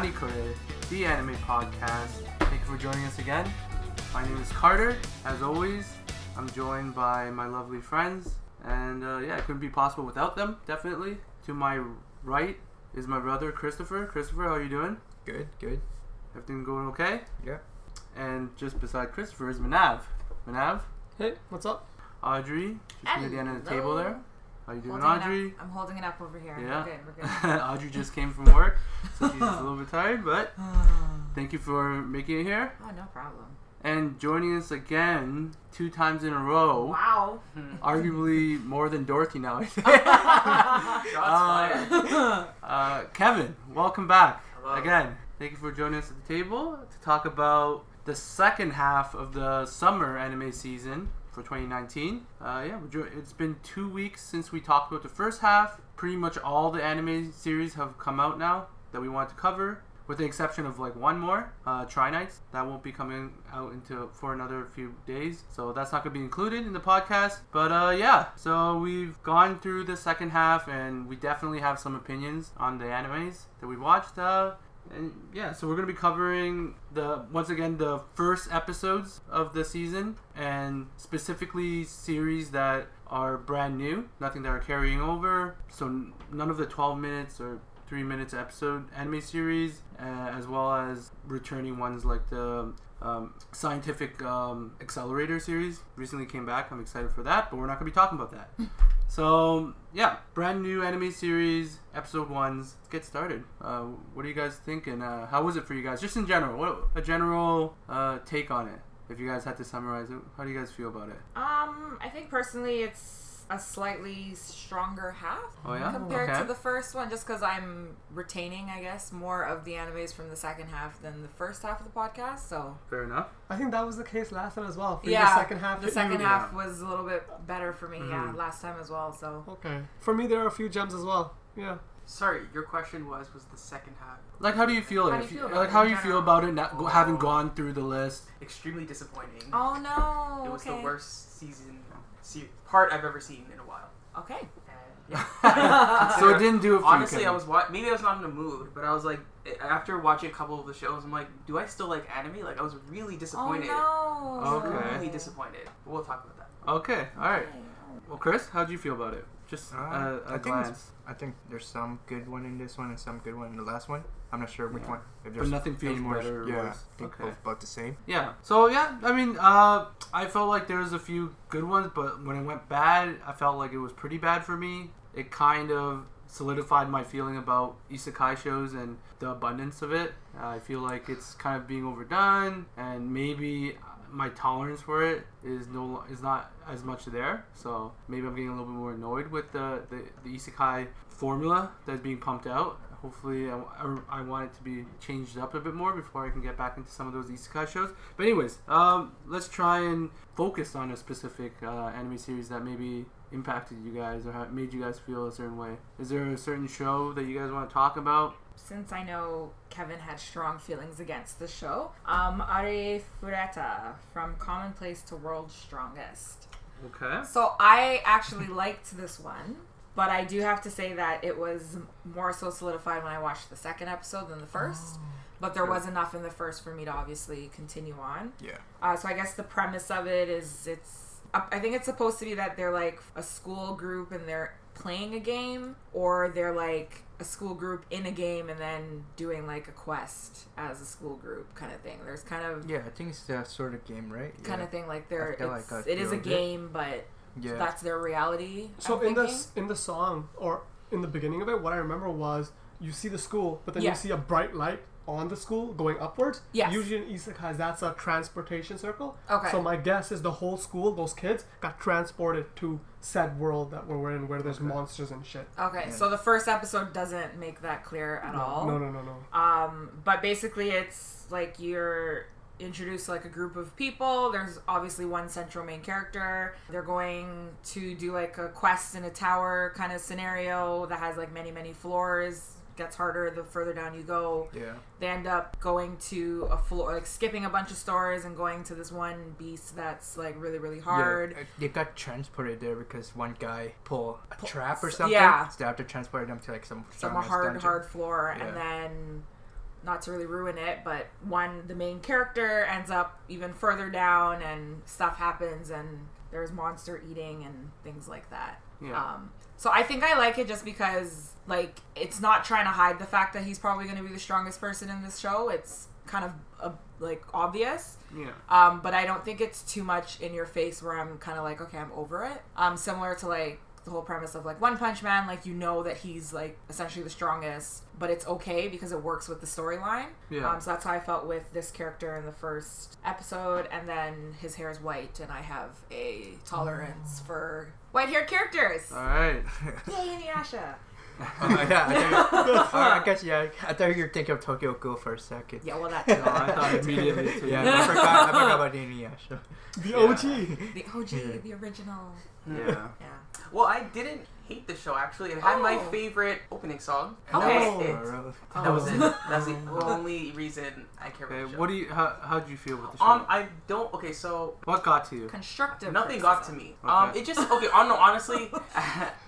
Nani Kore, the anime podcast. Thank you for joining us again. My name is Carter. As always, I'm joined by my lovely friends. And it couldn't be possible without them, definitely. To my right is my brother, Christopher. Christopher, how are you doing? Good. Everything going okay? Yeah. And just beside Christopher is Manav. Manav? Hey, what's up? Audrey, just near the end of the table there. How you doing, Audrey? I'm holding it up over here. Yeah. We're good. Audrey just came from work, so she's a little bit tired, but thank you for making it here. Oh, no problem. And joining us again 2 times in a row. Wow. Arguably more than Dorothy now, I think. Kevin, welcome back. Hello. Again, thank you for joining us at the table to talk about the second half of the summer anime season for 2019. It's been 2 weeks since we talked about the first half. Pretty much all the anime series have come out now that we want to cover, with the exception of like one more, Tri Nights, that won't be coming out for another few days, so that's not going to be included in the podcast. But so we've gone through the second half, and we definitely have some opinions on the animes that we watched. So we're going to be covering the first episodes of the season, and specifically series that are brand new, nothing that are carrying over. So none of the 12 minutes or 3 minutes episode anime series, as well as returning ones like the Scientific Accelerator series recently came back. I'm excited for that, but we're not going to be talking about that. So, brand new anime series, episode 1s. Let's get started. What do you guys think, and how was it for you guys? Just in general, a general take on it. If you guys had to summarize it, how do you guys feel about it? I think personally it's a slightly stronger half compared to the first one, just because I'm retaining, I guess, more of the animes from the second half than the first half of the podcast, so... Fair enough. I think that was the case last time as well. The second half was a little bit better for me, last time as well, so... Okay. For me, there are a few gems as well, yeah. Sorry, your question was the second half. Like, how do you feel? How do you feel about it now, having gone through the list? Extremely disappointing. Oh, no. It was the worst part I've ever seen in a while. Okay. So it didn't do it for you, Kevin. Maybe I was not in the mood, but I was like, after watching a couple of the shows, I'm like, do I still like anime? Like, I was really disappointed. Oh, no. Okay. Really disappointed. But we'll talk about that. Okay. All right. Well, Chris, how did you feel about it? Just a glance. I think there's some good one in this one and some good one in the last one. I'm not sure which one. But nothing feels better or worse. I think both about the same. Yeah. So, I mean, I felt like there was a few good ones, but when it went bad, I felt like it was pretty bad for me. It kind of solidified my feeling about isekai shows and the abundance of it. I feel like it's kind of being overdone, and maybe my tolerance for it is not as much there, so maybe I'm getting a little bit more annoyed with the isekai formula that's being pumped out. Hopefully I want it to be changed up a bit more before I can get back into some of those isekai shows. But anyways, let's try and focus on a specific anime series that maybe impacted you guys or made you guys feel a certain way. Is there a certain show that you guys want to talk about? Since I know Kevin had strong feelings against the show, Arifureta, from Commonplace to World's Strongest. Okay. So I actually liked this one, but I do have to say that it was more so solidified when I watched the second episode than the first. Oh. But there was enough in the first for me to obviously continue on. Yeah. So I guess the premise of it is I think it's supposed to be that they're like a school group and they're playing a game, or they're like a school group in a game and then doing like a quest as a school group kind of thing. There's kind of... Yeah, I think it's that sort of game, right? Kind of thing. Like it is a game, but that's their reality. So in the song, or in the beginning of it, what I remember was you see the school, but then you see a bright light on the school going upwards. Yes. Usually in isekai, that's a transportation circle. Okay. So my guess is the whole school, those kids, got transported to said world that we're in, where there's monsters and shit. Okay, so the first episode doesn't make that clear at all. No. But basically it's like you're introduced to like a group of people. There's obviously one central main character. They're going to do like a quest in a tower kind of scenario that has like many, many floors. Gets harder the further down you go. Yeah. They end up going to a floor, like skipping a bunch of stores and going to this one beast that's like really, really hard. Yeah, they got transported there because one guy pulled a trap or something. Yeah. So they have to transport them to like some hard dungeon. Hard floor, and then not to really ruin it, but one, the main character ends up even further down and stuff happens and there's monster eating and things like that. Yeah. So I think I like it just because, like, it's not trying to hide the fact that he's probably going to be the strongest person in this show. It's kind of, like, obvious. Yeah. But I don't think it's too much in your face where I'm kind of like, okay, I'm over it. Similar to, like, the whole premise of, like, One Punch Man, like, you know that he's, like, essentially the strongest, but it's okay because it works with the storyline. Yeah. So that's how I felt with this character in the first episode, and then his hair is white, and I have a tolerance for white-haired characters. All right. Yay, Inuyasha. I thought you were thinking of Tokyo Ghoul for a second. Yeah, well, that's no, I thought immediately too. Yeah, I forgot about Inuyasha. The OG. The OG, the original. Yeah. Well, I didn't hate the show, actually. It had my favorite opening song. And that was it. That's the only reason I care about the show. How did you feel with the show? What got to you? Constructive. Nothing got to me. Okay. It just... Okay, honestly...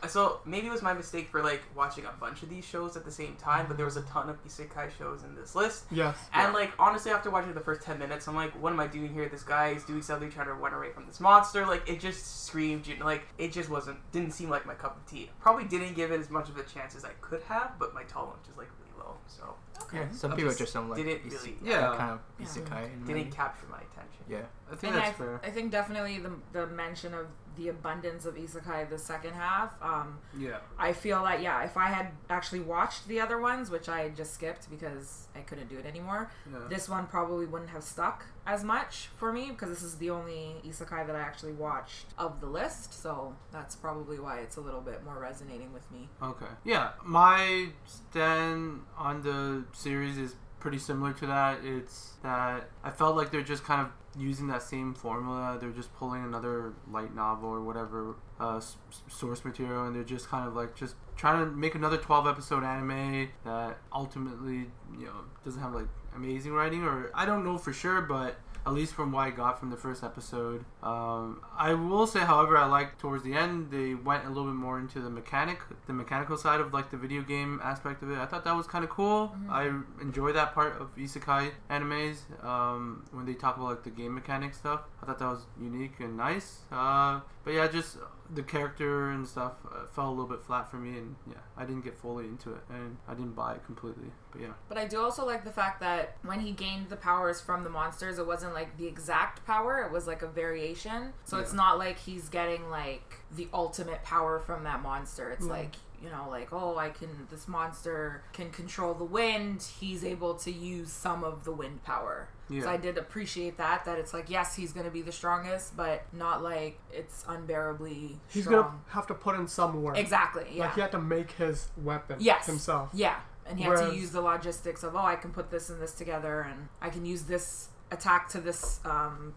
So, maybe it was my mistake for, like, watching a bunch of these shows at the same time, but there was a ton of isekai shows in this list. Yes. And, like, honestly, after watching the first 10 minutes, I'm like, what am I doing here? This guy is doing something, trying to run away from this monster. Like, it just screamed, you know, like, it just didn't seem like my cup of tea. Probably didn't give it as much of a chance as I could have, but my tolerance is, like, really low, so... Okay. Yeah, some people just don't, like, didn't really... kind of isekai. Didn't capture my attention. Yeah. I think that's fair. I think definitely the mention of the abundance of isekai the second half. I feel that, if I had actually watched the other ones, which I just skipped because I couldn't do it anymore, this one probably wouldn't have stuck as much for me because this is the only isekai that I actually watched of the list. So that's probably why it's a little bit more resonating with me. Okay. Yeah. My stand on the series is pretty similar to that. It's that I felt like they're just kind of using that same formula. They're just pulling another light novel or whatever source material, and they're just kind of like just trying to make another 12 episode anime that ultimately, you know, doesn't have like amazing writing, or I don't know for sure, but at least from what I got from the first episode. I will say, however, I liked towards the end, they went a little bit more into the mechanical side of like the video game aspect of it. I thought that was kind of cool. Mm-hmm. I enjoy that part of isekai animes, when they talk about like the game mechanic stuff. I thought that was unique and nice. But yeah, just the character and stuff fell a little bit flat for me, and I didn't get fully into it, and I didn't buy it completely, but yeah. But I do also like the fact that when he gained the powers from the monsters, it wasn't like the exact power, it was like a variation, so it's not like he's getting like the ultimate power from that monster. It's like, you know, like, this monster can control the wind, he's able to use some of the wind power. Yeah. So I did appreciate that it's like, yes, he's going to be the strongest, but not like it's unbearably he's strong. He's going to have to put in some work. Exactly, yeah. Like he had to make his weapon himself. Yeah, and he had to use the logistics of, I can put this and this together, and I can use this attack to this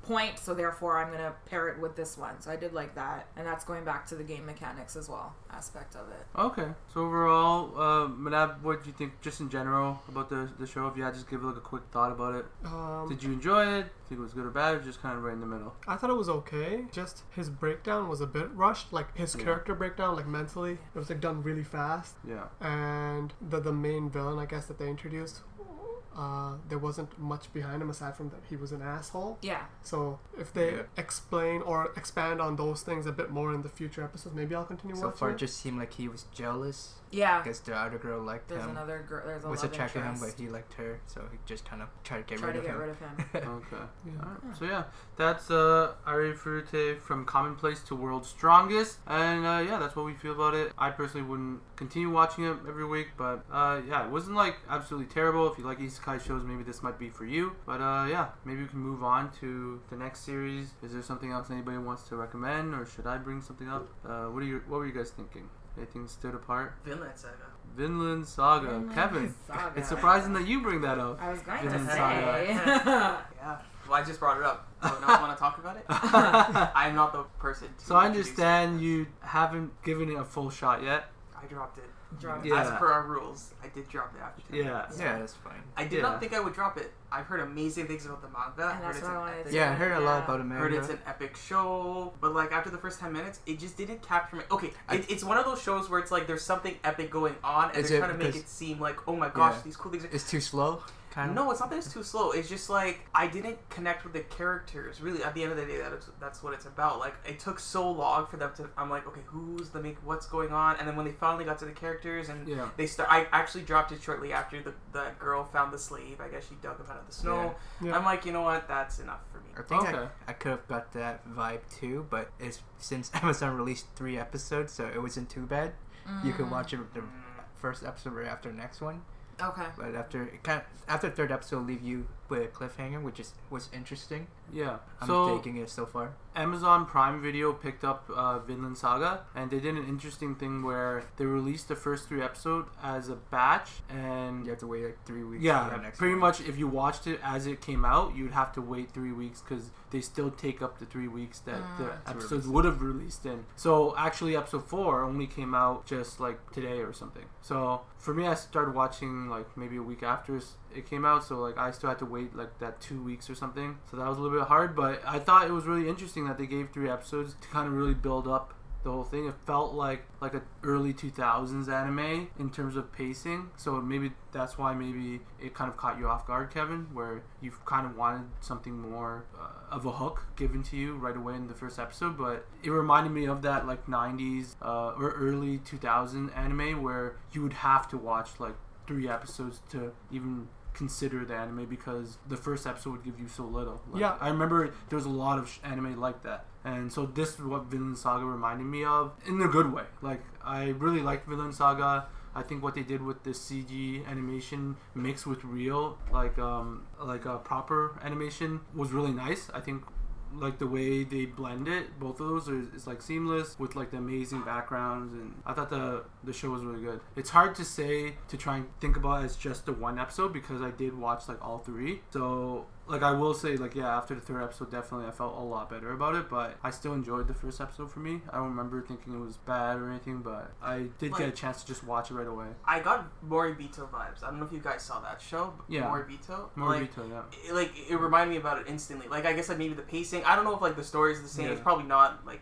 point, so therefore I'm going to pair it with this one. So I did like that, and that's going back to the game mechanics as well, aspect of it. Okay. So overall, Manav, what did you think just in general about the show? If you had to just give like a quick thought about it. Did you enjoy it? Think it was good or bad, or just kind of right in the middle? I thought it was okay. Just his breakdown was a bit rushed, like his character breakdown, like mentally. It was like done really fast. Yeah. And the main villain, I guess, that they introduced, there wasn't much behind him aside from that he was an asshole. Yeah. So if they explain or expand on those things a bit more in the future episodes, maybe I'll continue watching. So far, it just seemed like he was jealous. Yeah. Because the other girl liked him. There's a love interest. Was attracted to him, but he liked her, so he just kind of tried to get rid of him. Okay. Yeah. All right. So that's Arifureta from Commonplace to World's Strongest, and that's what we feel about it. I personally wouldn't continue watching it every week, but it wasn't like absolutely terrible. If you like isekai shows, maybe this might be for you, but maybe we can move on to the next series. Is there something else anybody wants to recommend, or should I bring something up? What were you guys thinking? Anything stood apart? Vinland Saga. Kevin, it's surprising that you bring that up. I was going to say. Yeah. Well, I just brought it up. So now I want to talk about it. I'm not the person to. So I understand you haven't given it a full shot yet. I dropped it. As per our rules, I did drop it after 10 minutes. Yeah, that's fine. I did not think I would drop it. I've heard amazing things about the manga. I heard a lot about the manga. Heard it's an epic show, but like after the first 10 minutes, it just didn't capture me. Okay, it's one of those shows where it's like there's something epic going on, and they're trying to make it seem like, oh my gosh, these cool things. It's too slow. kind of? No, it's not that it's too slow. It's just like I didn't connect with the characters really. At the end of the day, that's what it's about. Like it took so long for them to. I'm like, okay, who's the make? What's going on? And then when they finally got to the characters and they start, I actually dropped it shortly after the girl found the slave. I guess she dug him out of the snow. Yeah. Yeah. I'm like, you know what? That's enough for me. I think I could have got that vibe too, but it's since Amazon released 3 episodes, so it wasn't too bad. You could watch it the first episode right after the next one. Okay. But after the third episode, it'll leave you with a cliffhanger, which was interesting. Yeah. I'm taking it so far. Amazon Prime Video picked up Vinland Saga, and they did an interesting thing where they released the first 3 episodes as a batch, and you have to wait like 3 weeks. Yeah, for the next pretty much if you watched it as it came out, you'd have to wait 3 weeks because they still take up the 3 weeks that the episodes would have released in. So actually, episode 4 only came out just like today or something. So for me, I started watching like maybe a week after it came out, so like I still had to wait like that 2 weeks or something. So that was a little bit hard, but I thought it was really interesting that they gave 3 episodes to kind of really build up the whole thing. It felt like an early 2000s anime in terms of pacing, so maybe that's why maybe it kind of caught you off guard, Kevin, where you've kind of wanted something more of a hook given to you right away in the first episode. But it reminded me of that like 90s or early 2000s anime where you would have to watch like 3 episodes to even consider the anime because the first episode would give you so little. Like, yeah, I remember there was a lot of anime like that, and so this is what Vinland Saga reminded me of in a good way. Like I really liked Vinland Saga. I think what they did with the CG animation mixed with real, like a proper animation, was really nice. I think like the way they blend it, both of those is like seamless with like the amazing backgrounds, and I thought the show was really good. It's hard to say to try and think about as just the one episode because I did watch like all 3. So like I will say like yeah, after the 3rd episode definitely I felt a lot better about it, but I still enjoyed the first episode for me. I don't remember thinking it was bad or anything, but I did get a chance to just watch it right away. I got Moribito vibes. I don't know if you guys saw that show, but yeah. Moribito, yeah. It reminded me about it instantly. Like I guess like maybe the pacing, I don't know if like the story is the same. Yeah. It's probably not like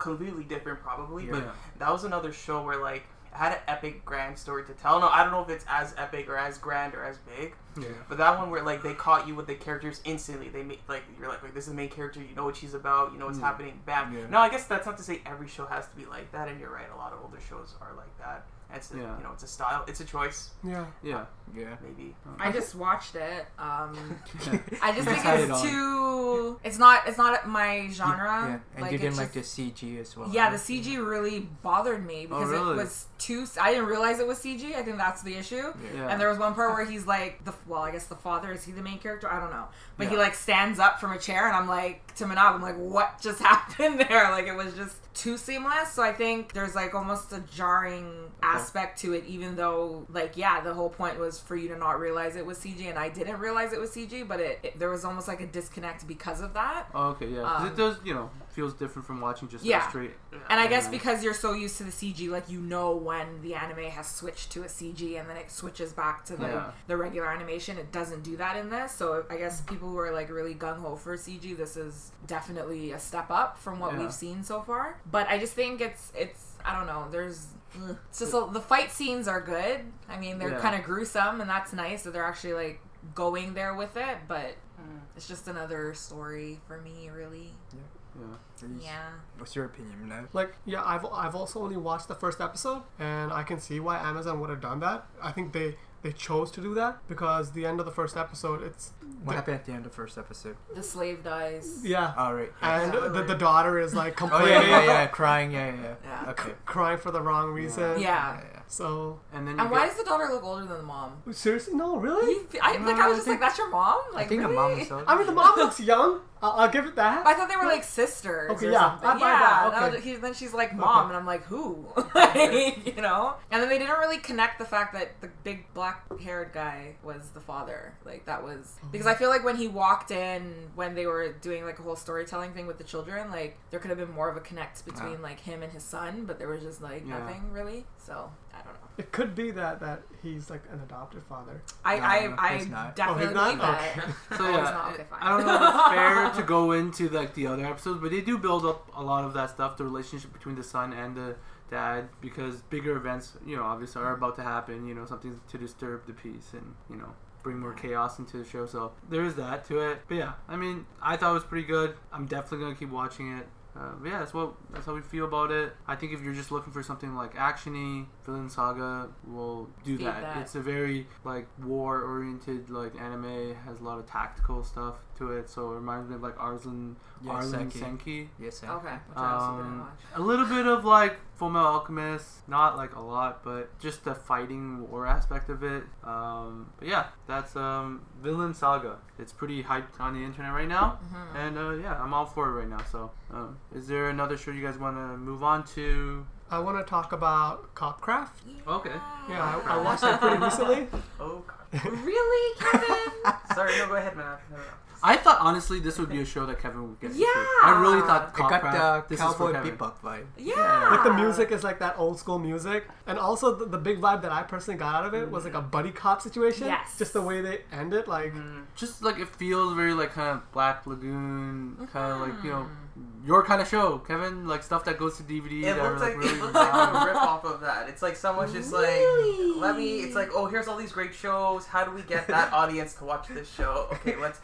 completely different probably, yeah. But that was another show where like had an epic grand story to tell. No, I don't know if it's as epic or as grand or as big. Yeah. But that one where like they caught you with the characters instantly. They made like you're like this is the main character. You know what she's about. You know what's happening. Bam. Yeah. No, I guess that's not to say every show has to be like that. And you're right, a lot of older shows are like that. It's you know, it's a style. It's a choice. Yeah. Yeah. Yeah. Maybe. I just watched it. I just think it's too. It's not my genre. Yeah. And like, you didn't like just, the CG as well. Yeah, right? The CG really bothered me because it was too. I didn't realize it was CG. I think that's the issue. Yeah. And there was one part where he's like I guess the father, is he the main character? I don't know. But he like stands up from a chair, and I'm like to Manav, I'm like, what just happened there? Like it was just too seamless. So I think there's like almost a jarring aspect to it, even though like the whole point was for you to not realize it was CG, and I didn't realize it was CG, but it there was almost like a disconnect because of that. Oh, okay, yeah, it does, you know, feels different from watching just like straight. And I guess because you're so used to the CG, like you know when the anime has switched to a CG and then it switches back to the regular animation. It doesn't do that in this, so I guess people who are like really gung-ho for CG, this is definitely a step up from what we've seen so far. But I just think it's I don't know, there's it's just the fight scenes are good. I mean, they're kind of gruesome, and that's nice that they're actually like going there with it, but it's just another story for me, really. Yeah. What's your opinion, Manav? Like, yeah, I've also only watched the first episode, and I can see why Amazon would have done that. I think they chose to do that because the end of the first episode, it's... What happened at the end of the first episode? The slave dies. Yeah. All right. And the daughter is like complaining. Crying, yeah. Okay. Crying for the wrong reason. Yeah. So... And why does the daughter look older than the mom? Seriously? No, really? I was just like, that's your mom? Like, I think really? The mom is older. I mean, the mom looks young. I'll give it that. I thought they were like sisters. Okay, yeah. I buy that. Okay. Then she's like mom, and I'm like, who? You know? And then they didn't really connect the fact that the big black-haired guy was the father. Like, that was... Because I feel like when he walked in, when they were doing like a whole storytelling thing with the children, like, there could have been more of a connect between like him and his son, but there was just like nothing really. So, I don't know. It could be that he's like an adopted father. I definitely believe that. Okay. So I don't know if it's fair to go into like the other episodes, but they do build up a lot of that stuff, the relationship between the son and the dad, because bigger events, you know, obviously are about to happen, you know, something to disturb the peace and, you know, bring more chaos into the show, so there is that to it. But yeah, I mean, I thought it was pretty good. I'm definitely going to keep watching it. But yeah, that's how we feel about it. I think if you're just looking for something like actiony, Vinland Saga will do that. It's a very like war oriented like anime, has a lot of tactical stuff to it, so it reminds me of like Arslan Senki. Yes, Senki. Okay, which I also didn't watch. A little bit of like Full Metal Alchemist, not like a lot, but just the fighting war aspect of it. But yeah, that's Vinland Saga. It's pretty hyped on the internet right now, mm-hmm. and yeah, I'm all for it right now. So, is there another show you guys want to move on to? I want to talk about Copcraft. Yeah. Okay. Yeah, I watched that pretty recently. Oh, really, Kevin? Sorry, no, go ahead, Manav. No. I thought, honestly, this would be a show that Kevin would get into. Yeah! I really thought Copcraft. It got the cowboy bebop vibe. Yeah! Like, the music is like that old-school music. And also, the big vibe that I personally got out of it was like a buddy cop situation. Yes. Just the way they end it, like... Mm. Just, like, it feels very, like, kind of Black Lagoon, kind of, like, you know... Your kind of show, Kevin, like stuff that goes to DVD. It looks like, really a rip off of that. It's like someone's just really? Like, let me. It's like, oh, here's all these great shows. How do we get that audience to watch this show? Okay, let's.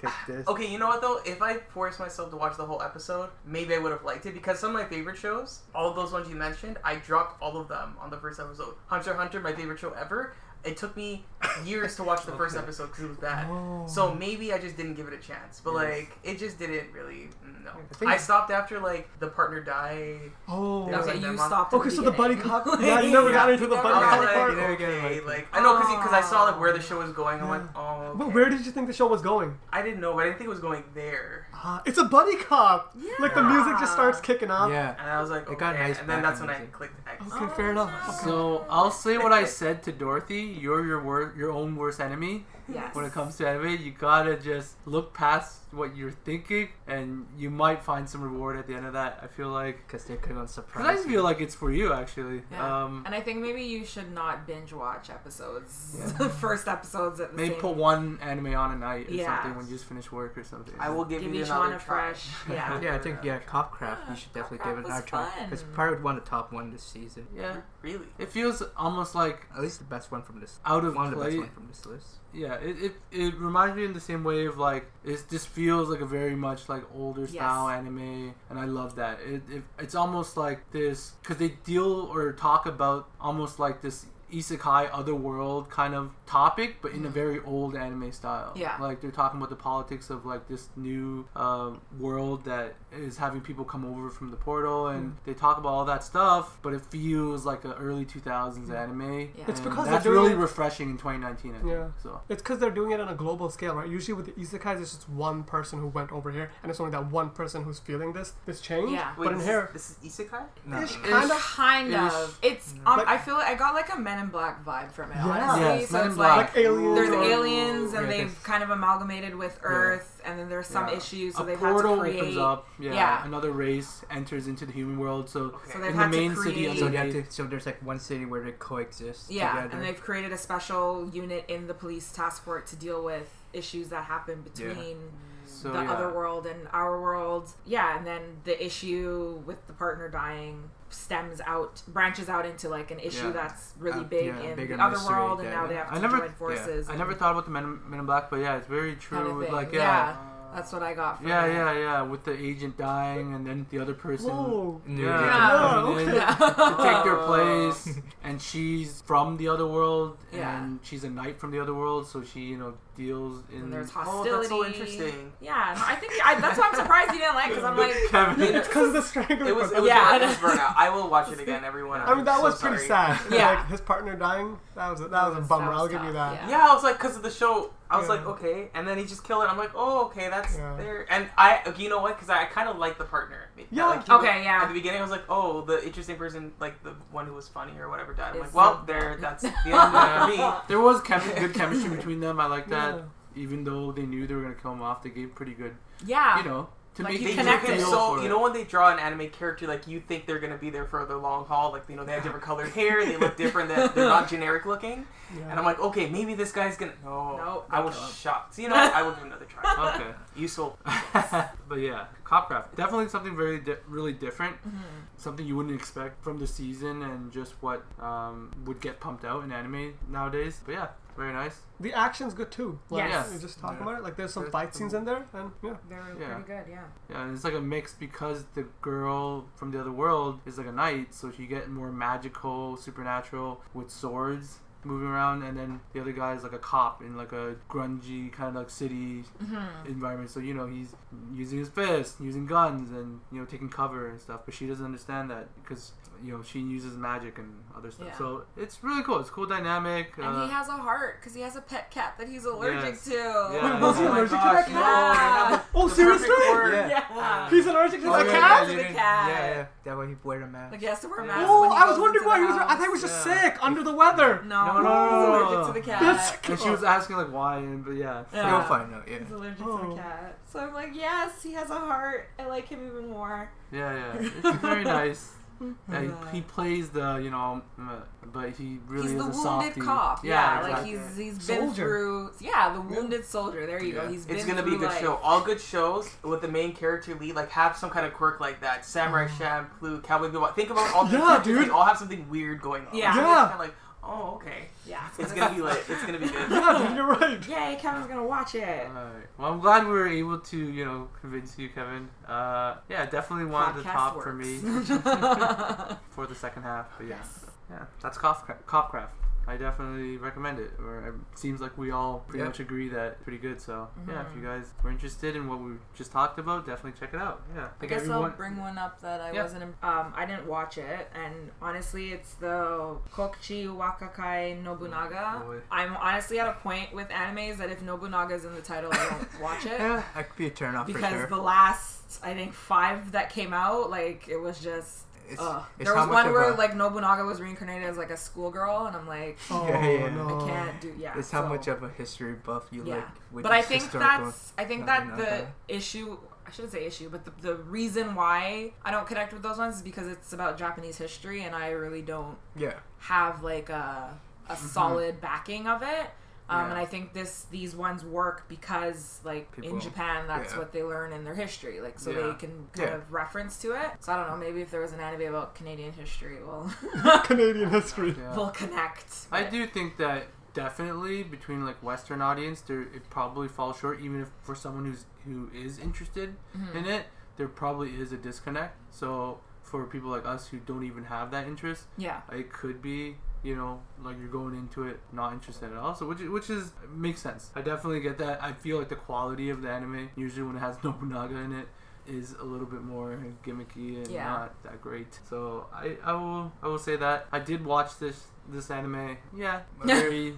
Take this. Okay, you know what though? If I forced myself to watch the whole episode, maybe I would have liked it, because some of my favorite shows, all of those ones you mentioned, I dropped all of them on the first episode. Hunter x Hunter, my favorite show ever. It took me years to watch the first episode because it was bad. Oh. So maybe I just didn't give it a chance. But, like, it just didn't really... No. I stopped after, like, the partner died. Oh. That was, like, you stopped at the beginning. The buddy cop... Yeah, you never got into the buddy cop part? Okay, like... I know, because I saw, like, where the show was going. I went, okay. But where did you think the show was going? I didn't know, but I didn't think it was going there. It's a buddy cop! Yeah. Like, the music just starts kicking off. Yeah. And I was like, okay. It got nice, and then that's when I clicked X. Okay, fair enough. So, I'll say what I said to Dorothy. You're your own worst enemy. Yes. When it comes to anime, you gotta just look past what you're thinking, and you might find some reward at the end of that. I feel like because they could have surprised. I feel like it's for you actually. Yeah. And I think maybe you should not binge watch episodes, first episodes at the maybe same. Put one anime on a night or something when you just finish work or something. I will give you each another one a fresh. Yeah. I think Copcraft. You should definitely give it another try because probably won the top one this season. Yeah, really. It feels almost like at least the best one from this out of one play, of the best one from this list. Yeah, it reminds me in the same way of like it just feels like a very much like older style anime, and I love that. It's almost like this because they deal or talk about almost like this isekai otherworld kind of topic, but in a very old anime style. Yeah, like they're talking about the politics of like this new world that is having people come over from the portal, and they talk about all that stuff, but it feels like an early 2000s anime. Yeah. It's because that's really refreshing in 2019. I think. Yeah, so it's because they're doing it on a global scale, right? Usually with the isekais, it's just one person who went over here, and it's only that one person who's feeling this change. Yeah, but in here, this is isekai. No. Kind of. It's I feel like I got like a Men in Black vibe from it. Honestly, so it's like aliens. There's aliens, and they've kind of amalgamated with Earth. And then there's some issues, so they've had to create... A portal opens up, another race enters into the human world, so... Okay. So they've had to create... So there's, like, one city where they coexist together. And they've created a special unit in the police task force to deal with issues that happen between... So, the other world and our world. Yeah, and then the issue with the partner dying branches out into like an issue that's really big in the other world, and now they have to join forces. I never thought about the Men in Black, but yeah, it's very true. Kind of like, that's what I got from it. Yeah, with the agent dying and then the other person to take their place, and she's from the other world, and she's a knight from the other world, so she, deals in... And there's hostility. Oh, that's so interesting. Yeah, no, I think that's why I'm surprised you didn't like, because I'm like... Kevin, it's because of the strangler. It was burnout. I will watch it again, everyone. I mean, that was pretty sad. Yeah. Like, his partner dying, that was a bummer. I'll give you that. Yeah, I was like, because of the show... I was like, okay, and then he just killed it. I'm like, oh, okay, that's there. And you know what? Because I kind of like the partner. At the beginning, I was like, oh, the interesting person, like the one who was funny or whatever, died. I'm like, well, there, that's the end for me. There was good chemistry between them. I like that. Yeah. Even though they knew they were gonna kill him off, they gave pretty good. Yeah. To like make you connected. So when they draw an anime character, like you think they're gonna be there for the long haul. Like they have different colored hair, they look different, they're not generic looking. Yeah. And I'm like, okay, maybe this guy's gonna. No, I was shocked. So, I will give another try. Okay, useful. Yes. But yeah, Copcraft definitely something very really different, something you wouldn't expect from the season and just what would get pumped out in anime nowadays. But yeah. Very nice. The action's good too. Like, yes. You just talking about it. Like there's some fight scenes in there, and they're pretty good. Yeah. Yeah, and it's like a mix because the girl from the other world is like a knight, so she get more magical, supernatural with swords moving around, and then the other guy is like a cop in like a grungy kind of like city environment. So you know he's using his fists, using guns, and you know taking cover and stuff. But she doesn't understand that because you know she uses magic and other stuff. Yeah. So it's really cool. It's a cool dynamic. And he has a heart because he has a pet cat that he's allergic to. Yeah. Was he allergic to that cat? No, oh seriously? Yeah. He's allergic to the cat. Yeah. That way he wear a mask. Like he has to wear a mask. Oh, I was wondering why he was. I thought he was just sick under the weather. No. He's allergic to the cat. And she was asking, like, why, but yeah. You'll find out, yeah. He's allergic to the cat. So I'm like, yes, he has a heart. I like him even more. Yeah. It's very nice. Yeah, he plays the, you know, but he really is a softie. He's the wounded cop. Yeah, exactly. Like he's been through. Yeah, the wounded soldier. There you go. He's been through. It's gonna be a good show. All good shows with the main character lead like have some kind of quirk like that. Samurai Champloo, Cowboy Bebop. Think about all the characters. They all have something weird going on. Yeah. Kind of like, oh, okay. Yeah. It's going to be like, it's going to be good. Yeah, you're right. Yay, Kevin's going to watch it. All right. Well, I'm glad we were able to, you know, convince you, Kevin. Yeah, definitely one of the top for me for the second half. But yeah, that's Copcraft. I definitely recommend it. Or it seems like we all pretty much agree that it's pretty good. So yeah, if you guys were interested in what we just talked about, definitely check it out. Yeah, I guess I'll bring one up that I wasn't. I didn't watch it, and honestly, it's the Kochiki Wakaki Nobunaga. Oh, I'm honestly at a point with animes that if Nobunaga's in the title, I don't watch it. Yeah, that could be a turn off because for sure. The last I think 5 that came out, like it was just. There was one where like Nobunaga was reincarnated as like a schoolgirl, and I'm like, no. I can't do. Yeah, it's how much of a history buff you like. With but I think that the issue. I shouldn't say issue, but the reason why I don't connect with those ones is because it's about Japanese history, and I really don't have like a solid backing of it. And I think these ones work because, like, people, in Japan, that's what they learn in their history. Like, so they can kind of reference to it. So I don't know, maybe if there was an anime about Canadian history, we'll connect. But I do think that definitely between, like, Western audience, it probably falls short, even if for someone who is interested in it, there probably is a disconnect. So for people like us who don't even have that interest, it could be... You know, like you're going into it not interested at all, so which makes sense. I definitely get that. I feel like the quality of the anime usually when it has Nobunaga in it is a little bit more gimmicky and not that great. So I will say that I did watch this anime. Yeah, very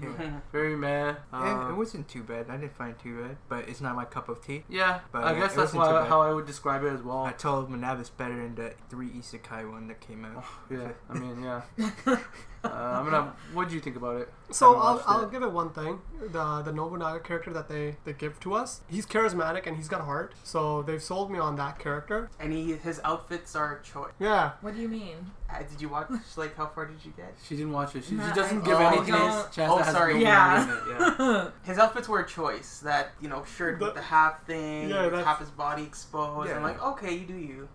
very meh. It wasn't too bad. I didn't find it too bad, but it's not my cup of tea. Yeah, but I guess that's how I would describe it as well. I told Manav it's better than the 3 isekai one that came out. Oh, yeah, I mean what do you think about it? So I'll give it one thing. The Nobunaga character that they give to us, he's charismatic and he's got heart. So they've sold me on that character. And his outfits are choice. Yeah. What do you mean? Did you watch? Like, how far did you get? She didn't watch it. She doesn't give any chance. Oh, sorry. Yeah. His outfits were a choice. That shirt with the half thing, half his body exposed. Yeah. I'm like, okay, you do you.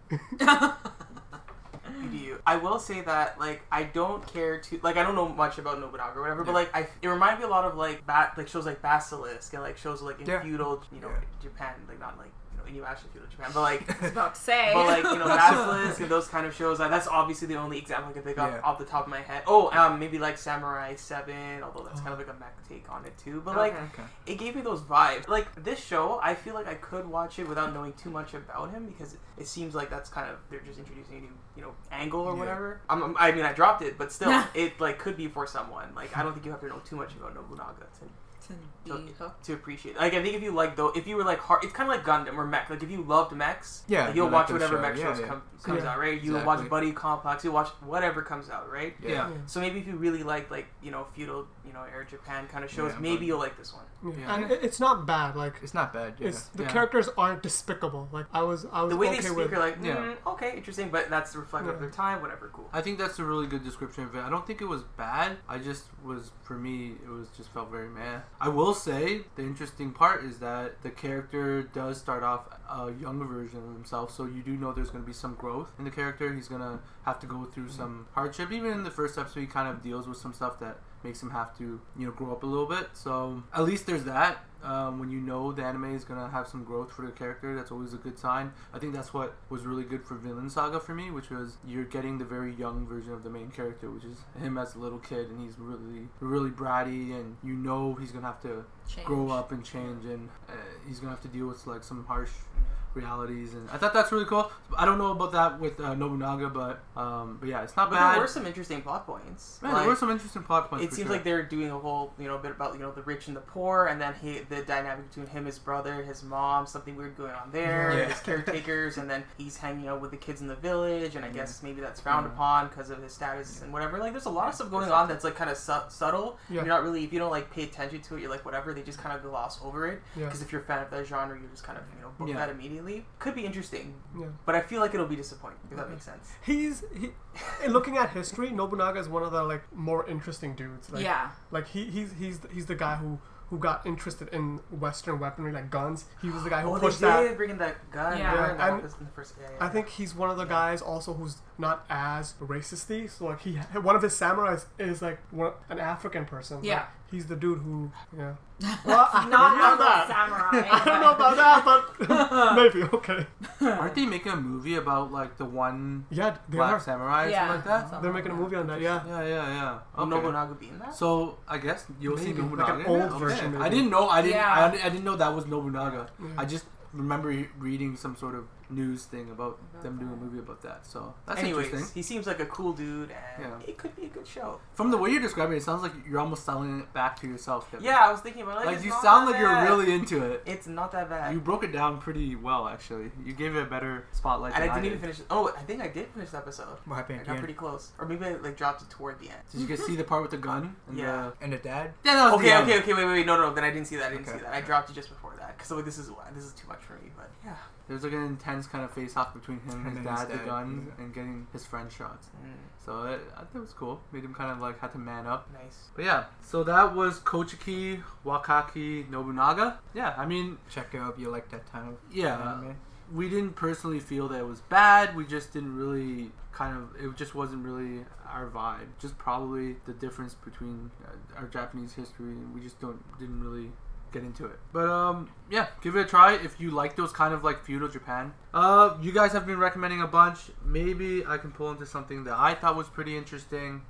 I will say that, like, I don't care to... Like, I don't know much about Nobunaga or whatever, but, like, it reminded me a lot of, like, shows like Basilisk and, like, shows, like, in feudal, Japan. Like, not, like, Inuyasha feudal Japan, but, like... I was about to say. But, like, Basilisk and those kind of shows. That's obviously the only example I can think of off the top of my head. Oh, maybe, like, Samurai 7, although that's kind of, like, a mech take on it, too. But, like, it gave me those vibes. Like, this show, I feel like I could watch it without knowing too much about him because it seems like that's kind of... They're just introducing a new, angle or whatever. I mean, I dropped it, but still, it like could be for someone. Like, I don't think you have to know too much about Nobunaga to appreciate it. Like, I think if you like, though, if you were like hard, it's kind of like Gundam or mech. Like, if you loved mechs, like, you'll watch whatever mech shows comes out, right? You'll watch Buddy Complex. You'll watch whatever comes out, right? Yeah. So maybe if you really like feudal, Air Japan kind of shows, maybe you'll like this one. Yeah. And it's not bad. Like, it's not bad. Yeah. The characters aren't despicable. Like, I was the way they speak, you're like, okay, interesting, but that's reflective of their time. Whatever, cool. I think that's a really good description of it. I don't think it was bad. I just was, for me, it was just felt very meh. I will say the interesting part is that the character does start off a younger version of himself, so you do know there's going to be some growth in the character. He's going to have to go through some hardship. Even in the first episode, he kind of deals with some stuff that makes him have to, you know, grow up a little bit. So at least there's that. When you know the anime is going to have some growth for the character, that's always a good sign. I think that's what was really good for Vinland Saga for me, which was you're getting the very young version of the main character, which is him as a little kid, and he's really, really bratty, and you know he's going to have to grow up and change, and he's going to have to deal with like some harsh realities, and I thought that's really cool. I don't know about that with Nobunaga, but yeah, it's not bad. There were some interesting plot points. Man, like, there were some interesting plot points. It seems like they're doing a whole, you know, bit about, you know, the rich and the poor, and then the dynamic between him, his brother, his mom, something weird going on there, yeah. His caretakers, and then he's hanging out with the kids in the village, and I guess maybe that's frowned upon because of his status and whatever. Like, there's a lot of stuff going on that's like kind of subtle. Yeah. You're not really, if you don't like pay attention to it, you're like whatever. They just kind of gloss over it because if you're a fan of that genre, you just kind of, you know, book that immediately. Could be interesting, but I feel like it'll be disappointing, if that makes sense. Looking at history, Nobunaga is one of the like more interesting dudes. Like, like he's the guy who got interested in Western weaponry, like guns. He was the guy who pushed that. Oh, they bring in that gun. Yeah. I think he's one of the guys also who's not as racisty. So like one of his samurais is like an African person. Yeah. Like, he's the dude who, well, not samurai. I don't know about that, but maybe, okay. Aren't they making a movie about, like, the one black samurai or something like that? They're making a movie on that, Okay. Nobunaga be in that? So, I guess you'll see Nobunaga. Like an old version, maybe. I didn't know that was Nobunaga. Yeah. I just remember reading some sort of news thing about them doing a movie about that. So that's interesting. He seems like a cool dude, and it could be a good show. From the way you're describing it, it sounds like you're almost selling it back to yourself, Kevin. Yeah, I was thinking about it. Like, you sound like you're really into it. It's not that bad. You broke it down pretty well, actually. You gave it a better spotlight than I did. And I didn't even finish it. Oh, I think I did finish the episode. What happened? I got pretty close. Or maybe I like dropped it toward the end. Did you guys see the part with the gun? And the dad? Yeah, that was Okay, wait. No, then I didn't see that. I dropped it just before that. Because this is too much for me, but yeah. There's like an intense kind of face-off between him and his dad, the gun, and getting his friend shots. Mm. So I think it was cool. Made him kind of like had to man up. Nice. But yeah, so that was Kochiki Wakaki Nobunaga. Yeah, I mean... Check it out if you like that time. Yeah. Anime. We didn't personally feel that it was bad. We just didn't really... it just wasn't really our vibe. Just probably the difference between our Japanese history, and we just didn't really... get into it, but give it a try if you like those kind of like feudal Japan. You guys have been recommending a bunch. Maybe I can pull into something that I thought was pretty interesting.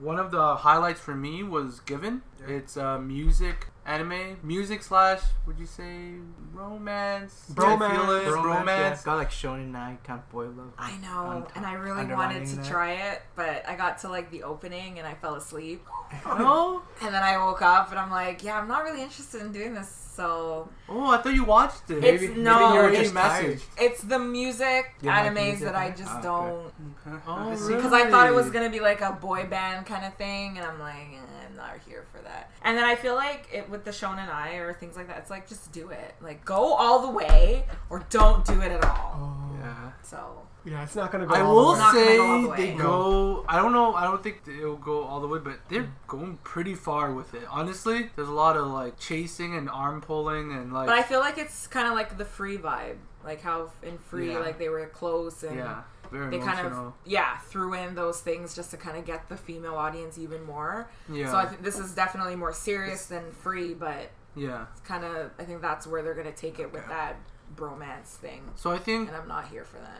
One of the highlights for me was Given. It's a music / would you say romance? Got like shonen and boy love. I know, and I really wanted to try it, but I got to like the opening and I fell asleep. Oh, and then I woke up and I'm like, I'm not really interested in doing this. So I thought you watched it. It's the music animes that I just don't. Because I thought it was gonna be like a boy band kind of thing, and I'm like, I'm not here for that. And then I feel like it with the shonen ai or things like that. It's like just do it, like go all the way or don't do it at all. So. Yeah, it's not going to go all the way. I will say they go... I don't know. I don't think it'll go all the way, but they're going pretty far with it. Honestly, there's a lot of, like, chasing and arm pulling and, like... But I feel like it's kind of like the Free vibe. Like, how in Free, like, they were close and... Yeah. Very they emotional. Kind of threw in those things just to kind of get the female audience even more. Yeah. So I think this is definitely more serious than Free, but... Yeah. It's kind of... I think that's where they're going to take it with that... bromance thing. So I think... And I'm not here for that.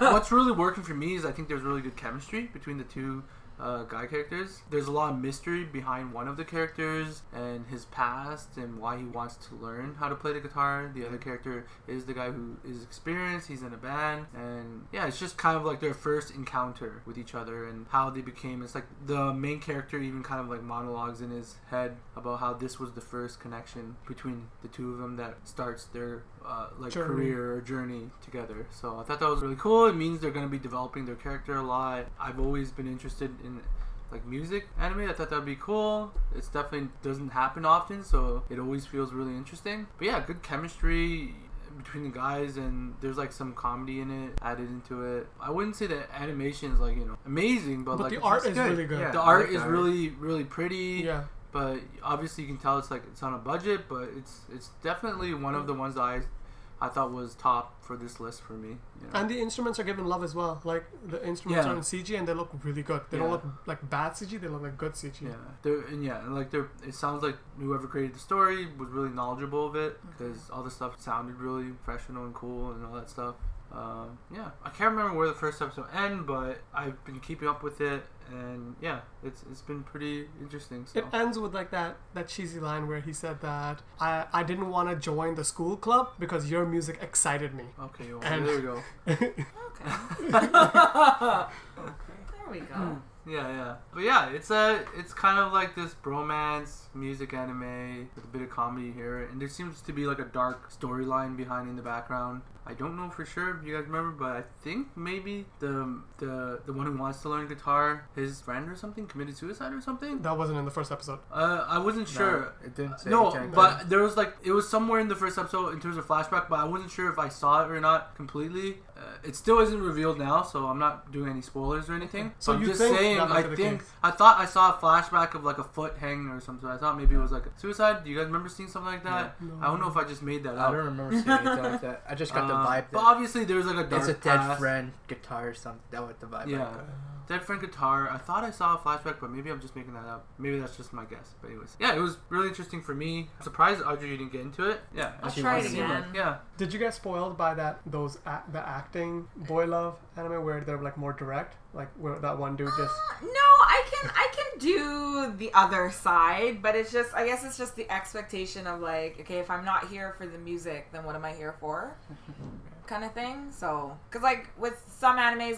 What's really working for me is I think there's really good chemistry between the two guy characters. There's a lot of mystery behind one of the characters and his past and why he wants to learn how to play the guitar. The other character is the guy who is experienced. He's in a band. And it's just kind of like their first encounter with each other and how they became... It's like the main character even kind of like monologues in his head about how this was the first connection between the two of them that starts their... career or journey together. So I thought that was really cool. It means they're going to be developing their character a lot. I've always been interested in like music anime. I thought that would be cool. It definitely doesn't happen often, so it always feels really interesting. But yeah, good chemistry between the guys, and there's like some comedy in it added into it. I wouldn't say that animation is like, you know, amazing, but like the art is really good. The art is really, really pretty. Yeah. But obviously you can tell it's on a budget, but it's definitely one of the ones that I I thought was top for this list for me. You know? And the instruments are given love as well. Like the instruments are in CG and they look really good. They don't look like bad CG. They look like good CG. Yeah, it sounds like whoever created the story was really knowledgeable of it because all the stuff sounded really professional and cool and all that stuff. I can't remember where the first episode ended, but I've been keeping up with it, and it's been pretty interesting. So. It ends with like that cheesy line where he said that I didn't want to join the school club because your music excited me. Okay, there we go. Okay. There we go. Yeah. But it's kind of like this bromance music anime with a bit of comedy here, and there seems to be like a dark storyline behind in the background. I don't know for sure if you guys remember, but I think maybe the one who wants to learn guitar, his friend or something committed suicide or something. That wasn't in the first episode. I wasn't sure. No, it didn't say anything. No, but there was it was somewhere in the first episode in terms of flashback, but I wasn't sure if I saw it or not completely. It still isn't revealed now, so I'm not doing any spoilers or anything. So I'm just saying, I thought I saw a flashback of like a foot hanging or something. I thought maybe it was like a suicide. Do you guys remember seeing something like that? Yeah. No. I don't know if I just made that up. I don't remember seeing anything like that. I just got the vibe. But obviously there's like a dark dead friend guitar or something. That was the vibe. Yeah. Dead friend guitar. I thought I saw a flashback, but maybe I'm just making that up. Maybe that's just my guess. But anyways. Yeah, it was really interesting for me. I'm surprised Audrey you didn't get into it. Yeah. I'll try it again. Yeah. Did you get spoiled by the acting boy love anime where they're like more direct? Like where that one dude just... No, I can do the other side, but it's just, I guess it's just the expectation of like, okay, if I'm not here for the music, then what am I here for? Kind of thing. So, because like with some animes,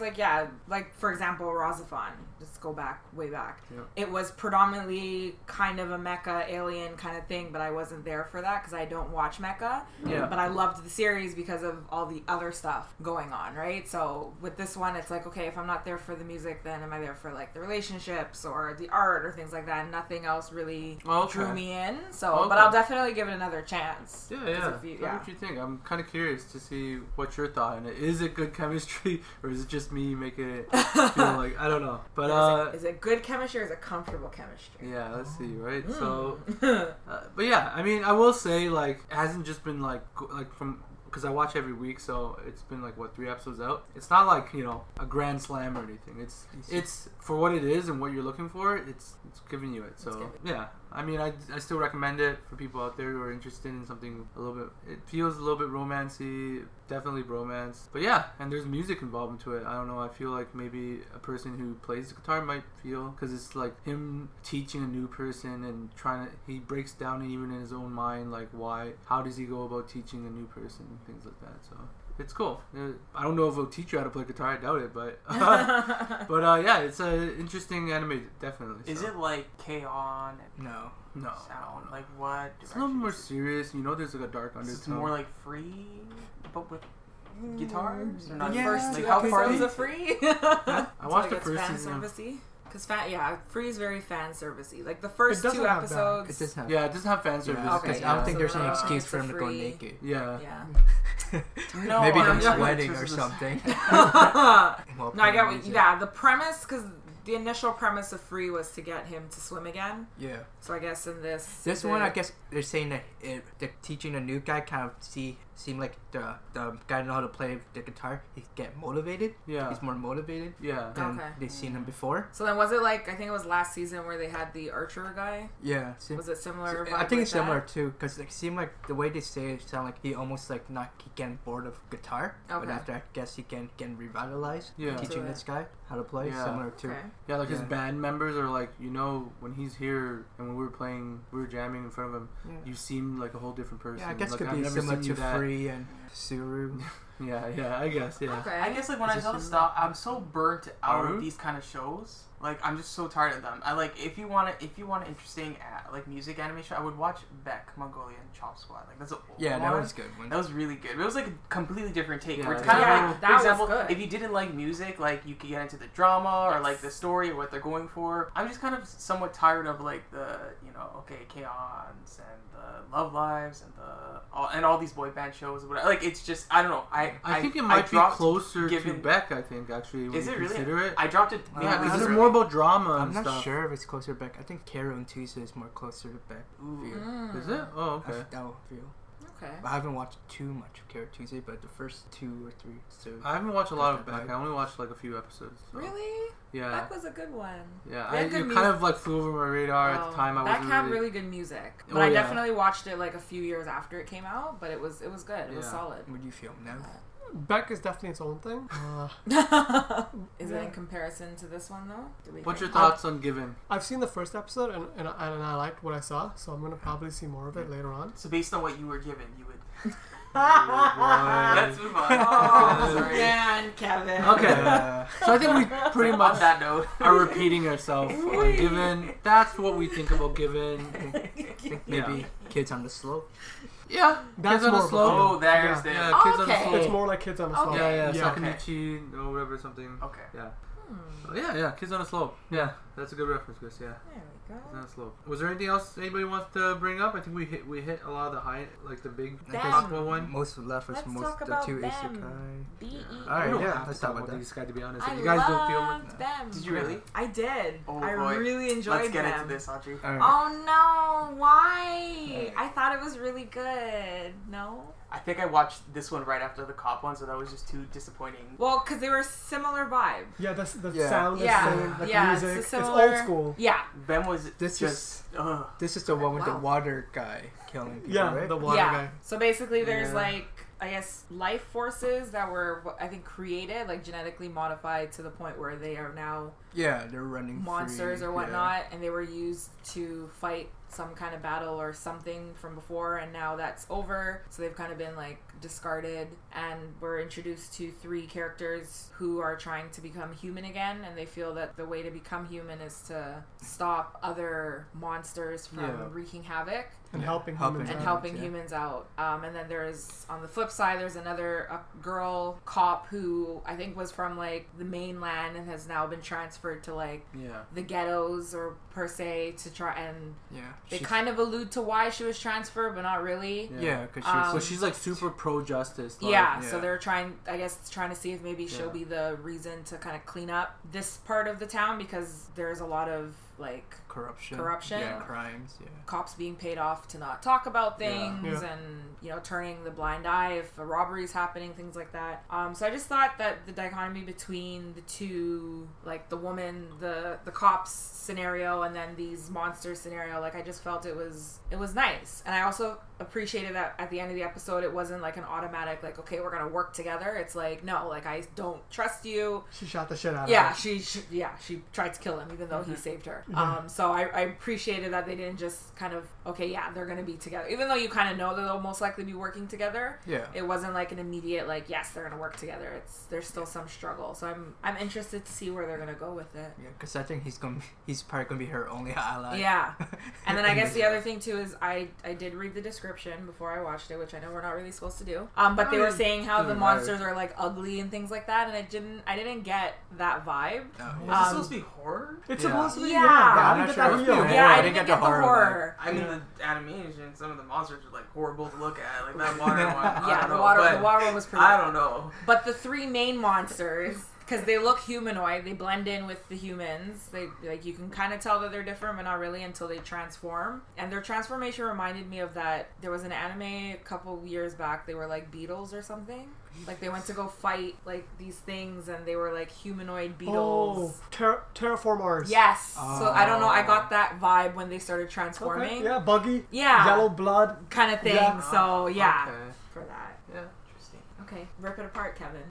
for example, Razafon, just go way back. Yeah. It was predominantly kind of a mecha alien kind of thing, but I wasn't there for that because I don't watch mecha. Yeah. But I loved the series because of all the other stuff going on, right? So with this one, it's like, okay, if I'm not there for the music, then am I there for like the relationships or the art or things like that? And nothing else really drew me in. So, but I'll definitely give it another chance. Yeah. What do you think? I'm kind of curious to see what's your thought on it. Is it good chemistry or is it just me making it feel like, I don't know. But is it good chemistry or is it comfortable chemistry? Yeah, let's see, right? So, but yeah, I mean, I will say it hasn't just been because I watch every week, so it's been 3 episodes out. It's not a grand slam or anything. It's for what it is and what you're looking for. It's giving you it. So yeah, I mean, I still recommend it for people out there who are interested in something a little bit. It feels a little bit romancy, definitely bromance. But yeah, and there's music involved into it. I don't know. I feel like maybe a person who plays the guitar might feel because it's like him teaching a new person and he breaks down even in his own mind how does he go about teaching a new person. Things like that, so it's cool. I don't know if it'll teach you how to play guitar. I doubt it, but yeah, it's an interesting anime, definitely. So. Is it like K-On? No. Sound? No. Like what? It's a little more serious. You know, there's like a dark undertone. It's more like Free, but with guitars. Or not first. Like, how far is it Free? I watched the first season. Because Free is very fan service-y. Like the first two episodes. It doesn't have fan service. Yeah, okay, I don't think there's any excuse for him to go naked. Yeah. No, maybe I'm sweating or something. No, I get what. Yeah, the premise, because the initial premise of Free was to get him to swim again. Yeah. So I guess in this one, I guess they're saying that they're teaching a new guy kind of seemed like the guy know how to play the guitar. He get motivated. Yeah, he's more motivated. Yeah, than they've seen him before. So then was it I think it was last season where they had the archer guy. Yeah, was it similar? I think it's similar too, because it seemed like the way they say it sound like he almost he getting bored of guitar. Okay. But after I guess he can get revitalized. Yeah, teaching this guy how to play similar to. Okay. Yeah, his band members are when he's here and when we were jamming in front of him, you seemed like a whole different person. Yeah, I guess could be similar to that. And Suru. Yeah, I guess, yeah. Okay. I guess, when I tell the stop, I'm so burnt out of these kind of shows. I'm just so tired of them. I if you want an interesting music animation, I would watch Beck, Mongolian Chop Squad. That's an old one. Yeah, that was a good one. That was really good. It was a completely different take. Yeah, for example, if you didn't like music, you could get into the drama or the story or what they're going for. I'm just kind of somewhat tired of K-Ons and the Love Lives and all these boy band shows. It's just, I don't know. I think it might be closer to Beck. I think actually, when is it consider really? It, I dropped it. Yeah, because it's more about drama. I'm not sure if it's closer to Beck. I think Kero and Tusa is more closer to Beck. Is it? Oh, okay. I feel. Okay. I haven't watched too much of Carrot Tuesday, but the first two or three. So I haven't watched a lot of Beck. I only watched like a few episodes. So. Really? Yeah. Beck was a good one. Yeah, you kind of like flew over my radar at the time. Beck had really good music, but I definitely watched it like a few years after it came out. But it was good. It was solid. What do you feel now? Beck is definitely its own thing. Is it in comparison to this one though? What's your thoughts on Given? I've seen the first episode and I liked what I saw, so I'm gonna probably see more of it later on. So based on what you were given, you would. Let's move on. Oh, man, Kevin. Okay. So I think we pretty much are repeating ourselves. Given, that's what we think about Given. Maybe Kids on the Slope. Yeah, that's Kids on the Slope. Oh, there's the Kids on the Slope. It's more like Kids on the Slope. Yeah. Sakamichi or whatever, something. Okay. Yeah. So yeah, Kids on a Slope. Yeah, that's a good reference, Chris. Yeah. There we go. Kids on a Slope. Was there anything else anybody wants to bring up? I think we hit a lot of the high, like the big possible one. Most of the left was most the two isekai. Alright, yeah, let's talk about the isekai. To be honest, you guys don't feel like them. Did you really? I did. Oh, I really enjoyed. Let's get into this, Audrey. Right. Oh no! Why? I thought it was really good. No. I think I watched this one right after the cop one, so that was just too disappointing. Well, because they were similar vibe. Yeah, that's the sound is same, like music. It's old school. Yeah. BEM was this is the one with the water guy killing people, right? The water guy. So basically there's like, I guess, life forces that were, I think, created, like genetically modified to the point where they are now they're running monsters free, or whatnot, and they were used to fight some kind of battle or something from before, and now that's over, so they've kind of been like discarded, and we're introduced to three characters who are trying to become human again, and they feel that the way to become human is to stop other monsters from wreaking havoc and helping humans out. And then there's, on the flip side, there's another girl cop who I think was from like the mainland and has now been transferred to like the ghettos or per se to try and they kind of allude to why she was transferred, but not really. Yeah, because she's like super pro justice. Like, so they're trying to see if maybe she'll be the reason to kind of clean up this part of the town, because there's a lot of like corruption, crimes, cops being paid off to not talk about things, and turning the blind eye if a robbery's happening, things like that. So I just thought that the dichotomy between the two, like the woman, the cops scenario, and then these monster scenario, like I just felt it was nice, and I also appreciated that at the end of the episode it wasn't like an automatic like, okay, we're gonna work together. It's like, no, like I don't trust you. She shot the shit out of him. She tried to kill him even though he saved her. So I appreciated that they didn't just kind of, they're gonna be together, even though you kind of know that they'll most likely be working together. It wasn't like an immediate like, yes, they're gonna work together. There's still some struggle, so I'm interested to see where they're gonna go with it. Because I think he's probably gonna be her only ally. And then I guess the other thing too is I did read the description before I watched it, which I know we're not really supposed to do, but they were saying how the monsters are like ugly and things like that, and I didn't get that vibe. Is it supposed to be horror? It's supposed to be I didn't get the horror. I mean, the animation, some of the monsters are like horrible to look at, like that water one. The water one was pretty bad. I don't know. But the three main monsters, because they look humanoid, they blend in with the humans. They, like, you can kind of tell that they're different, but not really until they transform. And their transformation reminded me of that. There was an anime a couple years back. They were like beetles or something. Like they went to go fight like these things, and they were like humanoid beetles. Oh, terraformers. Yes. So I don't know. I got that vibe when they started transforming. Okay. Yeah, buggy. Yeah. Yellow blood kind of thing. Yeah. So for that. Yeah. Okay, rip it apart, Kevin.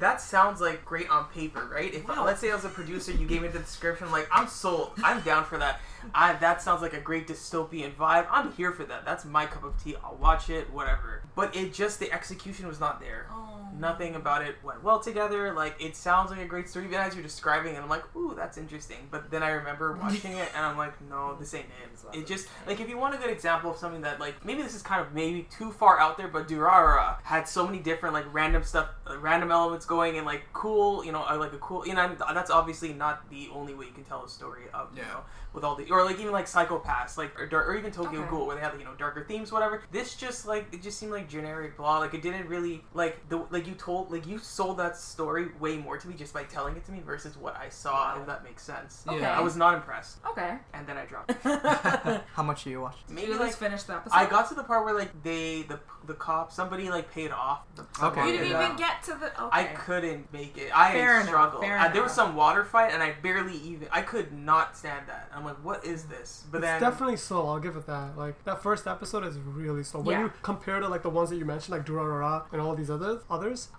That sounds like great on paper, right? If let's say I was a producer, you gave me the description, like, I'm sold, I'm down for that. That sounds like a great dystopian vibe. I'm here for that. That's my cup of tea. I'll watch it, whatever. But it just, the execution was not there. Oh. Nothing about it went well together. Like, it sounds like a great story, even as you're describing it, I'm like, ooh, that's interesting. But then I remember watching it, and I'm like, no, this ain't it. It just, like, if you want a good example of something that, like, maybe this is kind of maybe too far out there, but Durarara had so many different like random stuff, random elements going, and like cool, you know, like a cool, you know, that's obviously not the only way you can tell a story of, you know, with all the, or like even like Psycho Pass, like or even Tokyo Ghoul, where they have, you know, darker themes, whatever. This just like, it just seemed like generic blah, like it didn't really like the, like you told, like you sold that story way more to me just by telling it to me versus what I saw, if that makes sense. Okay. I was not impressed. Okay. And then I dropped it. How much do you watch? Maybe like finish the episode. I got to the part where like they, the cop, somebody like paid off the problem. You didn't even get to the, I couldn't make it. I struggled. There was some water fight and I barely even, I could not stand that. I'm like, what is this? But it's definitely slow, I'll give it that. Like, that first episode is really slow. When you compare to like the ones that you mentioned, like Durarara and all these others.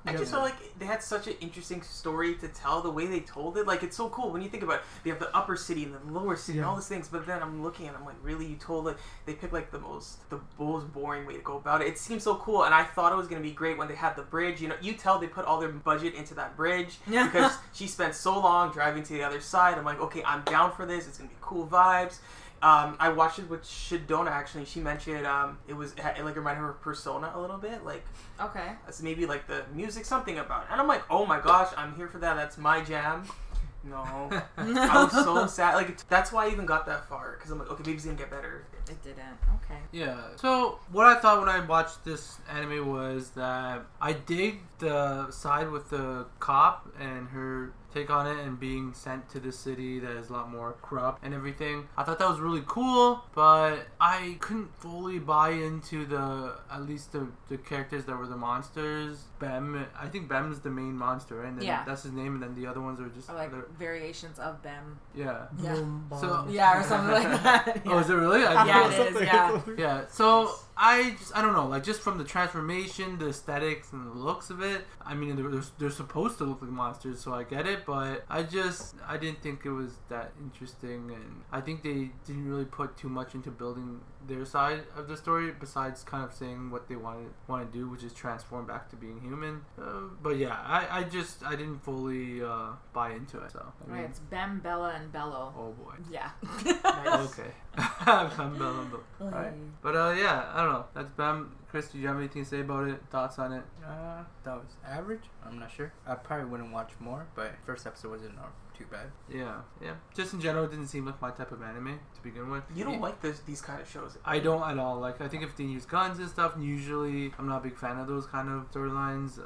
I just felt like they had such an interesting story to tell, the way they told it. Like, it's so cool when you think about it. They have the upper city and the lower city and all these things, but then I'm looking and I'm like, really? You told it? They picked like the most boring way to go about it. It seemed so cool, and I thought it was going to be great when they had the bridge. You know, you tell they put all their budget into that bridge because she spent so long driving to the other side. I'm like, okay, I'm down for this. It's going to be cool vibes. I watched it with Shadona, actually. She mentioned it reminded her of Persona a little bit. Like, okay, that's maybe like the music, something about it. And I'm like, oh my gosh, I'm here for that. That's my jam. No. I was so sad. Like, that's why I even got that far, because I'm like, okay, maybe it's going to get better. It didn't. Okay. Yeah. So, what I thought when I watched this anime was that I dig the side with the cop and her take on it and being sent to the city that is a lot more corrupt and everything. I thought that was really cool, but I couldn't fully buy into at least the characters that were the monsters. BEM, I think BEM's the main monster, and then that's his name, and then the other ones are just like variations of BEM. Yeah. So, or something like that. Yeah. Oh, is it really? Yeah, it is. So I don't know, like just from the transformation, the aesthetics, and the looks of it. I mean, they're supposed to look like monsters, so I get it. But I didn't think it was that interesting, and I think they didn't really put too much into building their side of the story, besides kind of saying what they want to do, which is transform back to being human. But yeah, I didn't fully buy into it. So I mean, it's Bem, Bella, and Bello. Oh boy. Yeah. Nice. Okay. Bem, Bella, and Bello. All right. But I don't know. That's Bem. Chris, do you have anything to say about it? Thoughts on it? That was average. I'm not sure. I probably wouldn't watch more, but first episode wasn't too bad. Yeah. Just in general, it didn't seem like my type of anime to begin with. You don't like these kind of shows? I don't at all. Like, I think if they use guns and stuff, usually I'm not a big fan of those kind of storylines.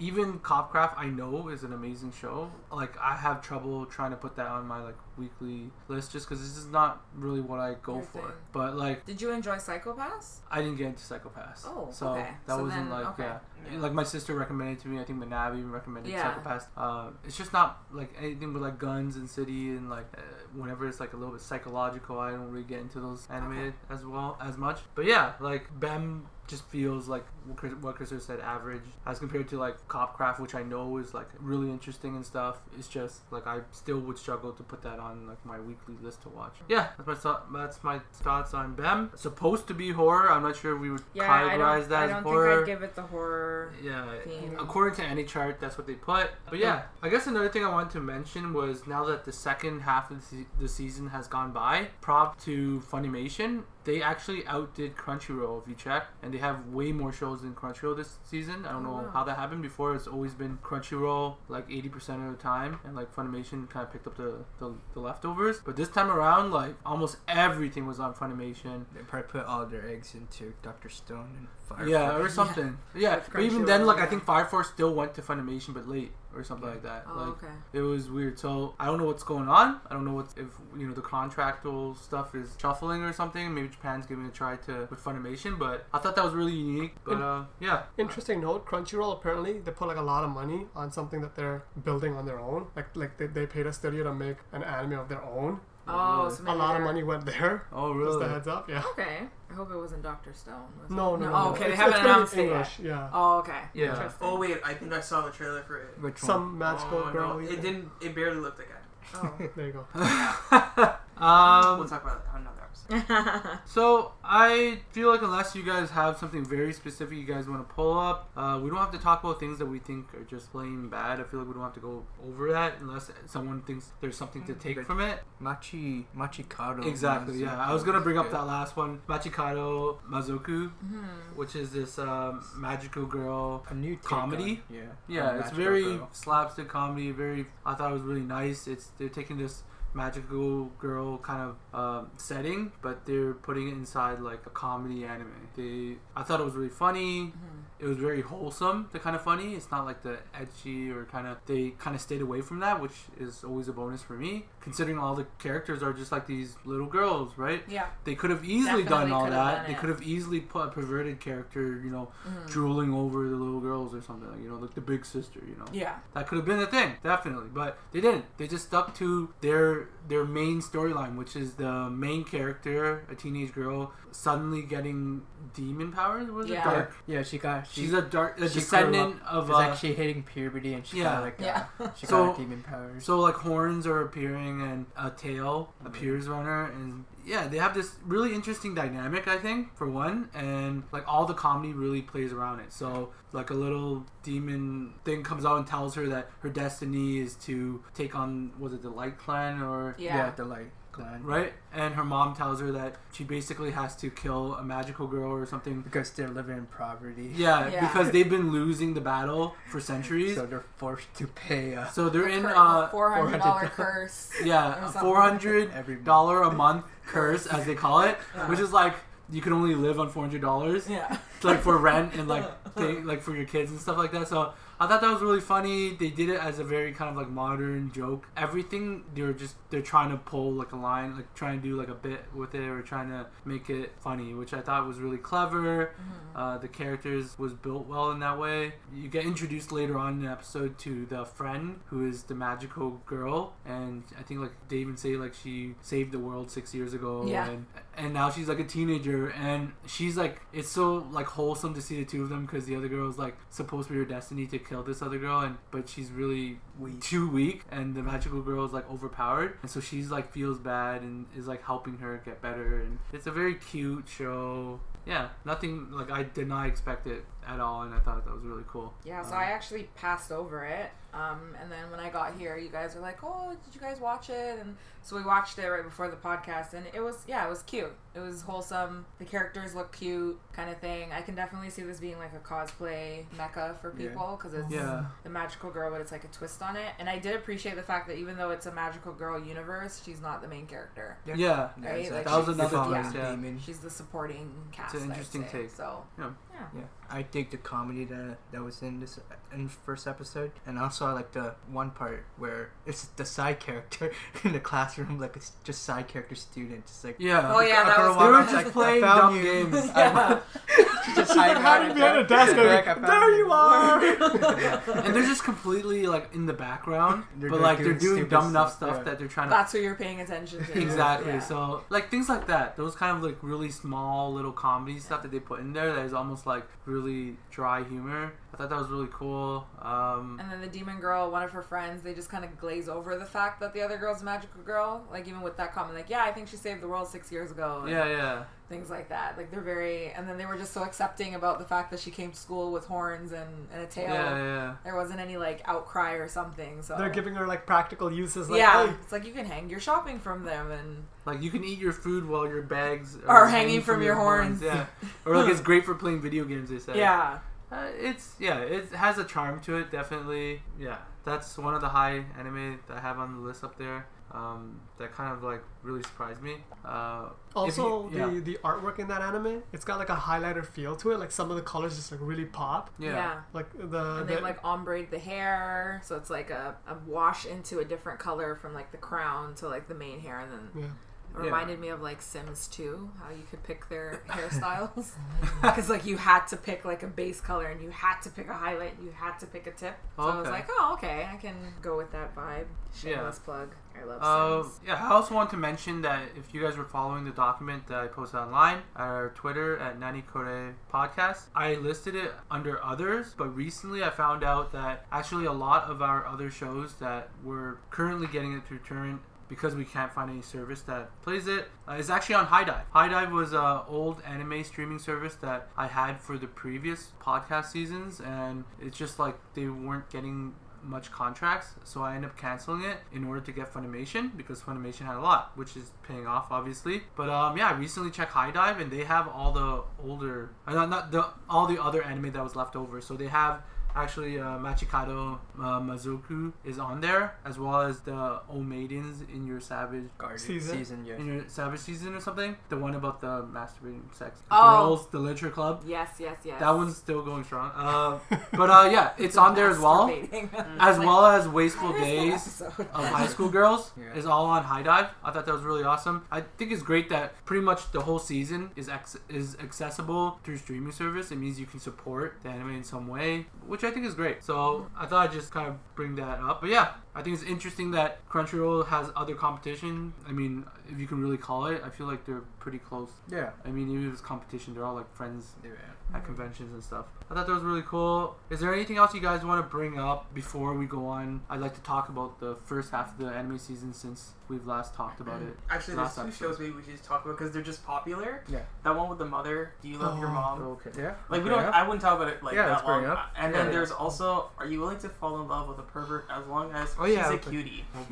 Even Copcraft, I know, is an amazing show. Like, I have trouble trying to put that on my, like, weekly list just because this is not really what I go for. But, like... Did you enjoy Psycho Pass? I didn't get into Psycho Pass. Oh, so okay. Yeah. Like, my sister recommended it to me. I think Manav even recommended Psycho Pass. It's just not, like, anything with, like, guns and city and, like, whenever it's, like, a little bit psychological, I don't really get into those animated as much. But, yeah, like, BEM... just feels like what Christopher said, average, as compared to like Copcraft, which I know is like really interesting and stuff. It's just like I still would struggle to put that on like my weekly list to watch. Yeah, that's my thoughts on BEM. Supposed to be horror. I'm not sure if we would categorize that as horror. I don't think I'd give it the horror theme. According to any chart, that's what they put. But yeah, I guess another thing I wanted to mention was now that the second half of the season has gone by, prop to Funimation. They actually outdid Crunchyroll, if you check, and they have way more shows than Crunchyroll this season. I don't know how that happened before. It's always been Crunchyroll like 80% of the time, and like Funimation kind of picked up the leftovers. But this time around, like almost everything was on Funimation. They probably put all their eggs into Dr. Stone and Fire Force. Yeah, or something. Yeah, but even then, like I think Fire Force still went to Funimation, but late. Or something like that. It was weird. So I don't know what's going on. I don't know if the contractual stuff is shuffling or something. Maybe Japan's giving a try with Funimation, but I thought that was really unique. But interesting note. Crunchyroll, apparently they put like a lot of money on something that they're building on their own. Like they paid a studio to make an anime of their own. Oh, so a lot of money went there. Oh, really? Just a heads up, yeah. Okay. I hope it wasn't Dr. Stone. No. Oh, okay. They haven't announced it yet. Yeah. Oh, okay. Yeah. Oh, wait. I think I saw the trailer for it. Which Some magical girl. No. It barely looked like it. Oh. There you go. We'll talk about it on another episode. So I feel like unless you guys have something very specific you guys want to pull up, we don't have to talk about things that we think are just plain bad. I feel like we don't have to go over that unless someone thinks there's something to take from it. Machikado. Exactly, yeah. I was going to bring up that last one. Machikado Mazoku, which is this magical girl comedy. Yeah, it's very slapstick comedy. I thought it was really nice. They're taking this magical girl kind of setting, but they're putting it inside like a comedy anime. I thought it was really funny. It was very wholesome, the kind of funny. It's not like the edgy or they kind of stayed away from that, which is always a bonus for me, considering all the characters are just like these little girls, right? Yeah. They could have easily done all that. They could have easily put a perverted character, drooling over the little girls or something, like the big sister, Yeah. That could have been a thing, definitely, but they didn't. They just stuck to their main storyline, which is the main character, a teenage girl, suddenly getting demon powers. Dark? Yeah, she's a dark descendant of. She's actually hitting puberty, and she got demon powers. So like horns are appearing, and a tail appears on her, and. Yeah, they have this really interesting dynamic, I think, for one, and like all the comedy really plays around it. So like a little demon thing comes out and tells her that her destiny is to take on, was it the Light Clan or the Light Clan, right? And her mom tells her that she basically has to kill a magical girl or something because they're living in poverty. Because they've been losing the battle for centuries, so they're forced to pay. So they're in a $400 curse. Yeah, a $400 a month. Curse, as they call it, which is like you can only live on $400, like for rent and like for your kids and stuff like that. So I thought that was really funny. They did it as a very kind of like modern joke. Everything they're trying to pull like a line, like trying to do like a bit with it or trying to make it funny, which I thought was really clever. The characters was built well in that way. You get introduced later on in the episode to the friend who is the magical girl, and I think like they even say like she saved the world 6 years ago, and now she's like a teenager, and she's like, it's so like wholesome to see the two of them because the other girl is like supposed to be her destiny to kill this other girl, but she's really too weak, and the magical girl is like overpowered, and so she's like feels bad and is like helping her get better, and it's a very cute show. Yeah, nothing like I did not expect it at all, and I thought that was really cool. Yeah, so I actually passed over it, and then when I got here, you guys were like, "Oh, did you guys watch it?" And so we watched it right before the podcast, and it was cute. It was wholesome. The characters look cute, kind of thing. I can definitely see this being like a cosplay mecca for people because it's the magical girl, but it's like a twist on it. And I did appreciate the fact that even though it's a magical girl universe, she's not the main character. Yeah. Right? Like, that was another demon. She's the supporting cast. It's an interesting take. So yeah. I dig the comedy that was in the first episode, and also I like the one part where it's the side character in the classroom, like it's just side character students. It's like they were just playing dumb games. She's just hiding behind a desk. There you are. And they're just completely like in the background, but like they're doing dumb enough stuff that they're trying to. That's what you're paying attention to. Exactly. Yeah. So like things like that, those kind of like really small little comedy stuff that they put in there that is almost like really dry humor. I thought that was really cool. And then the demon girl, one of her friends, they just kind of glaze over the fact that the other girl's a magical girl. Like even with that comment, like I think she saved the world 6 years ago. Yeah. Things like that. Like they're very, and then they were just so accepting about the fact that she came to school with horns and a tail. Yeah. There wasn't any like outcry or something. So they're giving her like practical uses. Like, it's like you can hang your shopping from them, and like you can eat your food while your bags are hanging from your horns. Or like it's great for playing video games. They said. Yeah. It has a charm to it, definitely. Yeah, that's one of the high anime that I have on the list up there. That kind of like really surprised me. The artwork in that anime, it's got like a highlighter feel to it. Like some of the colors just like really pop. Yeah. Like they like ombre the hair, so it's like a wash into a different color from like the crown to like the main hair, and then. Yeah. It reminded me of like Sims 2, how you could pick their hairstyles, because like you had to pick like a base color, and you had to pick a highlight, and you had to pick a tip. So I was like, I can go with that vibe. Shameless plug. I love Sims. I also want to mention that if you guys were following the document that I posted online, our Twitter at Nani Kore Podcast, I listed it under others, but recently I found out that actually a lot of our other shows that we're currently getting it through because we can't find any service that plays it. It's actually on HiDive. HiDive was an old anime streaming service that I had for the previous podcast seasons, and it's just like they weren't getting much contracts, so I ended up canceling it in order to get Funimation, because Funimation had a lot, which is paying off obviously. But yeah, I recently checked HiDive and they have all the older, all the other anime that was left over. So they have actually Machikado Mazoku is on there, as well as the O Maidens in Your Savage Garden season, yes. In Your Savage Season or something, the one about the masturbating sex girls, the literature club. Yes. That one's still going strong. But yeah, it's on there as well, as well as Wasteful Days of High School Girls is all on HiDive. I thought that was really awesome. I think it's great that pretty much the whole season is accessible through streaming service. It means you can support the anime in some way, which I think is great. So I thought I'd just kind of bring that up. But yeah, I think it's interesting that Crunchyroll has other competition. I mean, if you can really call it, I feel like they're pretty close. Yeah. I mean, even if it's competition, they're all like friends at conventions and stuff. I thought that was really cool. Is there anything else you guys want to bring up before we go on? I'd like to talk about the first half of the anime season since we've last talked about it. Actually, there's two shows maybe we should just talk about because they're just popular. Yeah. That one with the mother, Do You Love Your Mom? Okay. Yeah. Like, we don't, I wouldn't talk about it like that long. Up. And then there's also, Are You Willing to Fall in Love with a Pervert as Long as She's a Cutie? Oh,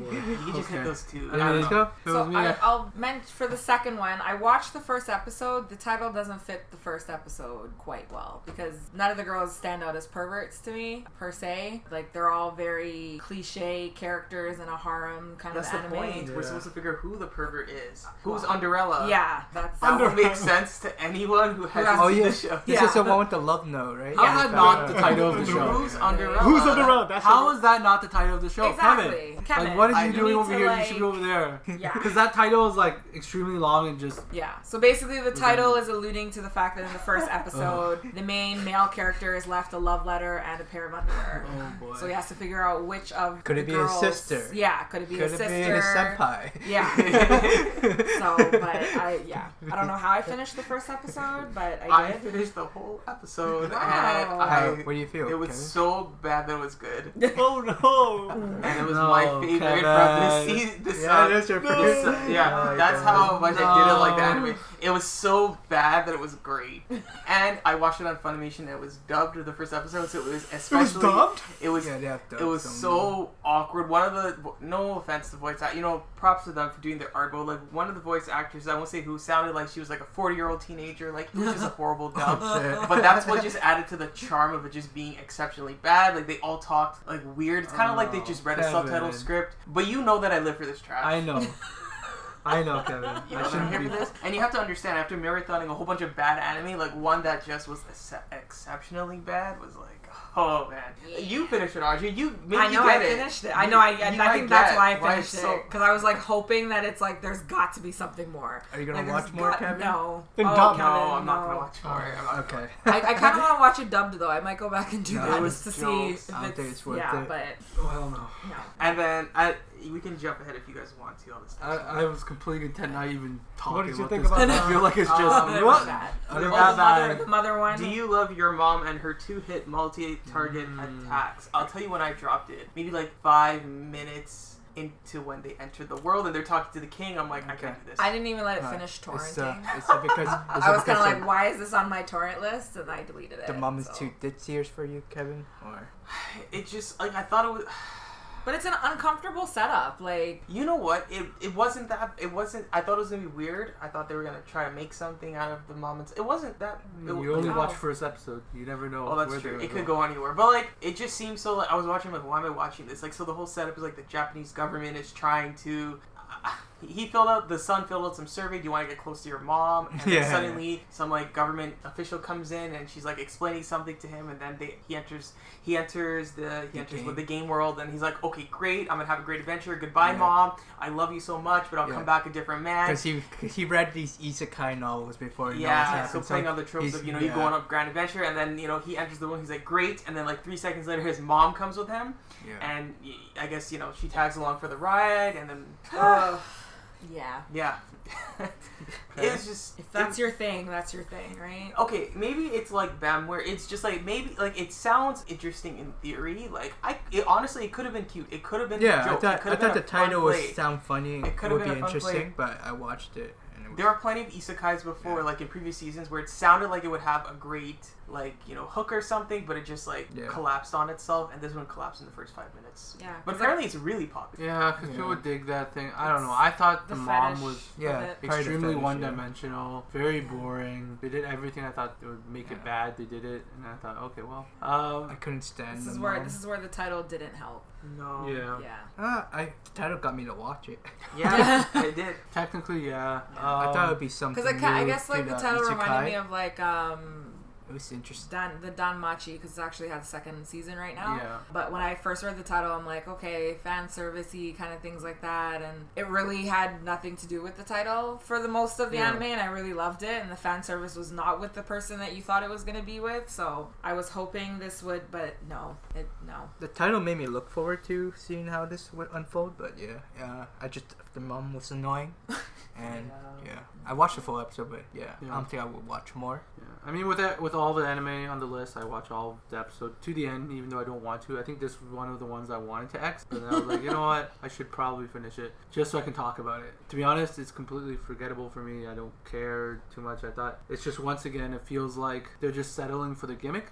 you just hit those two. I'll mention for the second one, I watched the first episode. The title doesn't fit the first episode quite well because none of the girls stand out as perverts to me, per se. Like, they're all very cliche characters in a harem kind of anime. That's the point. Yeah. We're supposed to figure who the pervert is. Who's Underella? Yeah. That makes sense to anyone who hasn't seen the show. This is the one with the love note, right? How's that not the title of the show? Who's Underella? Who's Underella? How is that not the title of the show? Exactly. Kevin. Like, what are you doing over here? You should be over there. Yeah. Because that title is, like, extremely long and just... Yeah. So basically the title is alluding to the fact that in the first episode, the main male character is left a love letter and a pair of underwear. Oh, boy. So he has to figure out which of the girls... Could it be a sister? Yeah. Could it be a sister? Could it be a senpai? Yeah. I don't know how I finished the first episode, but I did. I finished the whole episode. What do you feel? It was so bad that it was good. Oh, no. And it was my favorite from this season. That's how much I didn't like the anime. It was so bad that it was great. And I watched it on Funimation and it was dubbed the first episode, so it was especially... It was dubbed? It was, it was so awkward. One of the... No offense to voice actors. You know, props to them for doing their art, but like, one of the voice actors, I won't say who, sounded like she was like a 40-year-old teenager. Like, it was just a horrible dub. But that's what just added to the charm of it just being exceptionally bad. Like, they all talked like weird. It's kind of like they just read a subtitle script. But you know that I live for this trash. I know, Kevin. You know, I'm here for this. And you have to understand, after marathoning a whole bunch of bad anime, like one that just was exceptionally bad was like, oh man. You finished it, Audrey. I know I finished it. I think that's why I finished it. Because I was like hoping that it's like, there's got to be something more. Are you going to watch more, Kevin? No. I'm not going to watch more. Okay. I kind of want to watch it dubbed though. I might go back and do that just to see if it's worth it. Yeah, but... Oh, hell no. And then... We can jump ahead if you guys want to. I was completely intent not even talking about this. What did you think about that? I feel like it's just... The mother one. Do You Love Your Mom and her two-hit multi-target attacks? I'll tell you when I dropped it. Maybe like 5 minutes... into when they enter the world and they're talking to the king. I'm like, I can't do this. I didn't even let it finish torrenting. I was kind of like, why is this on my torrent list? And I deleted it. The mom is too ditzy for you, Kevin? Or it just, like, I thought it was... But it's an uncomfortable setup, like... You know what? It wasn't... I thought it was going to be weird. I thought they were going to try to make something out of the moments. It wasn't that... You only watched first episode. You never know. Oh, that's true. It could go anywhere. But, like, it just seems so... Like, I was watching, like, why am I watching this? Like, so the whole setup is, like, the Japanese government is trying to... The son filled out some survey. Do you want to get close to your mom? And then suddenly some like government official comes in and she's like explaining something to him, and then he enters the game world, and he's like, okay, great, I'm gonna have a great adventure. Goodbye, mom. I love you so much, but I'll come back a different man. Because he read these isekai novels before. So playing on the tropes of you go on a grand adventure, and then he enters the room. He's like, great, and then like 3 seconds later, his mom comes with him, and I guess she tags along for the ride, and then. Yeah. Yeah. It's just... If that's your thing, that's your thing, right? Okay, maybe it's like BEM, where it's just like, maybe, like, it sounds interesting in theory. Like, honestly, it could have been cute. It could have been a joke. I thought the title would sound funny and it would be interesting, but I watched it. There are plenty of isekais before, like in previous seasons, where it sounded like it would have a great, like, you know, hook or something, but it just, like, collapsed on itself, and this one collapsed in the first 5 minutes. Yeah. But apparently it's really popular. Yeah, because people dig that thing. I don't know. I thought the mom was extremely one-dimensional, very boring. They did everything I thought they would make it bad. They did it, and I thought, okay, well. I couldn't stand This is where the title didn't help. No. Yeah. The title got me to watch it. Yeah, it did. Technically, I thought it would be something. Because I guess, like, the title reminded me of, like, it was interesting. Danmachi, because it's actually had a second season right now. Yeah. But when I first read the title, I'm like, okay, fan service-y kind of things like that. And it really had nothing to do with the title for the most of the anime, and I really loved it. And the fan service was not with the person that you thought it was going to be with. So I was hoping this would, but no. The title made me look forward to seeing how this would unfold, but the mom was annoying. And I watched the full episode, but I don't think I would watch more. Yeah. I mean, with all the anime on the list, I watch all the episode to the end, even though I don't want to. I think this was one of the ones I wanted to X, but then I was like, you know what? I should probably finish it just so I can talk about it. To be honest, it's completely forgettable for me. I don't care too much. I thought it's just, once again, it feels like they're just settling for the gimmick.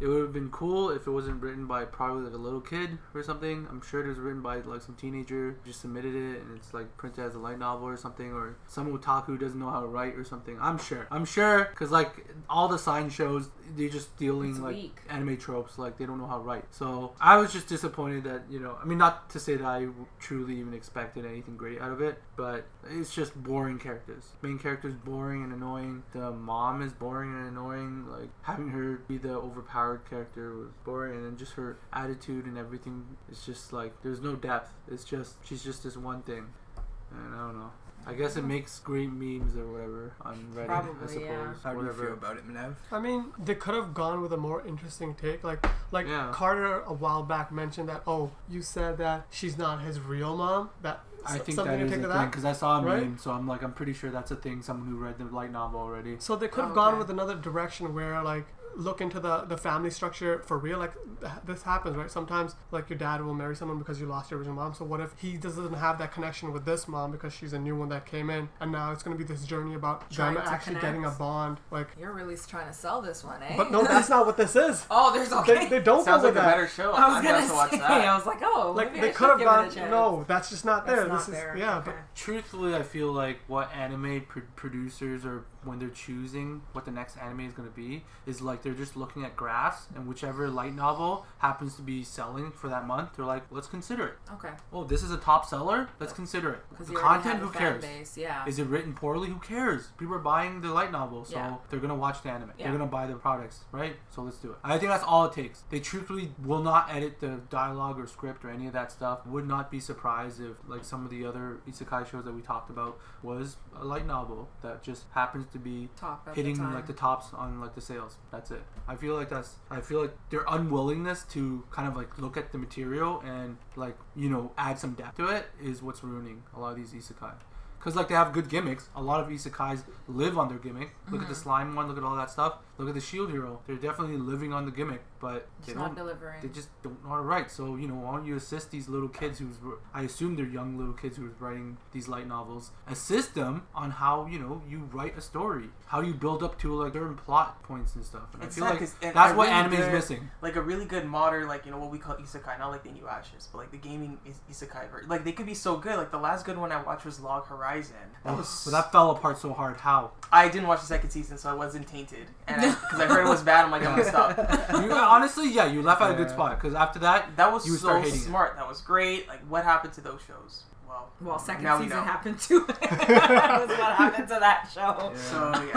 It would have been cool if it wasn't written by probably like a little kid or something. I'm sure it was written by like some teenager who just submitted it, and it's like printed as a light novel or something, or some otaku who doesn't know how to write or something. I'm sure because, like, all the sign shows they're just stealing, like, anime tropes. Like, they don't know how to write. So I was just disappointed that, you know, I mean, not to say that I truly even expected anything great out of it, but it's just boring characters. Main character's boring and annoying. The mom is boring and annoying. Like, having her be the overpowered character was boring, and then just her attitude and everything is just like, there's no depth. It's just, she's just this one thing, and I don't know. I guess it makes great memes or whatever on Reddit, probably, I suppose. Yeah. How do you feel about it, Manav? I mean, they could have gone with a more interesting take. Like Carter a while back mentioned that, oh, you said that she's not his real mom. That I think that is a thing, because I saw a meme, so I'm like, I'm pretty sure that's a thing, someone who read the light novel already. So they could have gone with another direction where, like, look into the family structure for real. Like, this happens, right? Sometimes, like, your dad will marry someone because you lost your original mom. So what if he doesn't have that connection with this mom because she's a new one that came in, and now it's going to be this journey about them actually getting a bond. Like, you're really trying to sell this one, eh? But no, that's not what this is. Oh, there's they don't sounds like that. A better show. I was like, maybe they could have gone. No, that's just not there. This is but truthfully, I feel like what anime producers are, when they're choosing what the next anime is going to be, is like, they're just looking at graphs, and whichever light novel happens to be selling for that month, they're like, let's consider it. Okay. Oh, this is a top seller? Let's consider it. The content, who cares? Base, yeah. Is it written poorly? Who cares? People are buying the light novel, so they're going to watch the anime. Yeah. They're going to buy the products, right? So let's do it. I think that's all it takes. They truthfully will not edit the dialogue or script or any of that stuff. Would not be surprised if, like, some of the other isekai shows that we talked about was a light novel that just happens to be hitting the like the tops on, like, the sales. That's it. I feel like their unwillingness to kind of, like, look at the material and, like, you know, add some depth to it is what's ruining a lot of these isekai. Because, like, they have good gimmicks. A lot of isekais live on their gimmick. Look at the slime one. Look at all that stuff. Look at the shield hero. They're definitely living on the gimmick, but they don't. They just don't know how to write. So, you know, why don't you assist these little kids who's, I assume they're young little kids who's writing these light novels. Assist them on how, you know, you write a story. How you build up to, like, certain plot points and stuff. And I feel like that's what anime is missing. Like, a really good modern, like, you know, what we call isekai. Not like the Inuyashas, but like the gaming isekai version. Like, they could be so good. Like, the last good one I watched was Log Horizon. But that fell apart so hard. How? I didn't watch the second season, so I wasn't tainted. And because I heard it was bad, I'm like, I'm gonna stop. You left at a good spot, because after that, you would start hating smart. It. That was great. Like, what happened to those shows? Well, second season happened to it. That was what happened to that show. Yeah. So yes.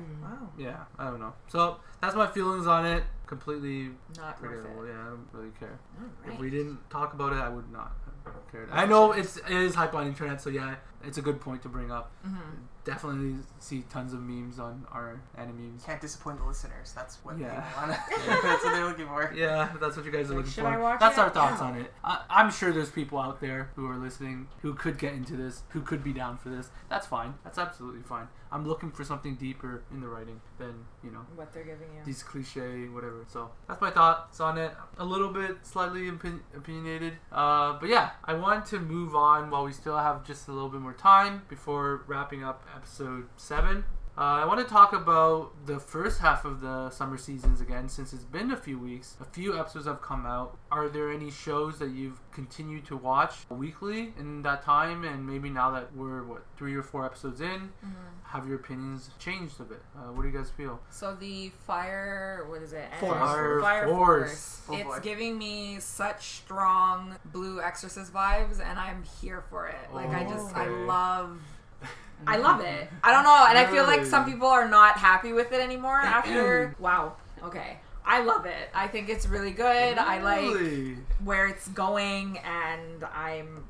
Wow. Yeah, I don't know. So that's my feelings on it. Completely not worth it. Yeah, I don't really care. Right. If we didn't talk about it, I would not. I know it is hype on the internet, so yeah, it's a good point to bring up. Mm-hmm. Definitely see tons of memes on our animemes. Can't disappoint the listeners. That's what they want. That's what they're looking for. Yeah, that's what you guys are looking for. That's our thoughts on it. I'm sure there's people out there who are listening who could get into this, who could be down for this. That's fine. That's absolutely fine. I'm looking for something deeper in the writing than, you know, what they're giving you. These cliche, whatever. So that's my thoughts on it. A little bit slightly opinionated. But yeah, I want to move on while we still have just a little bit more time before wrapping up episode 7. I want to talk about the first half of the summer seasons again, since it's been a few weeks. A few episodes have come out. Are there any shows that you've continued to watch weekly in that time? And maybe now that we're, 3 or 4 episodes in, mm-hmm. have your opinions changed a bit? What do you guys feel? So the Fire Force. Oh, it's giving me such strong Blue Exorcist vibes, and I'm here for it. I love it. I don't know. And I feel like some people are not happy with it anymore after. Wow. Okay. I love it. I think it's really good. Really? I like where it's going, and I'm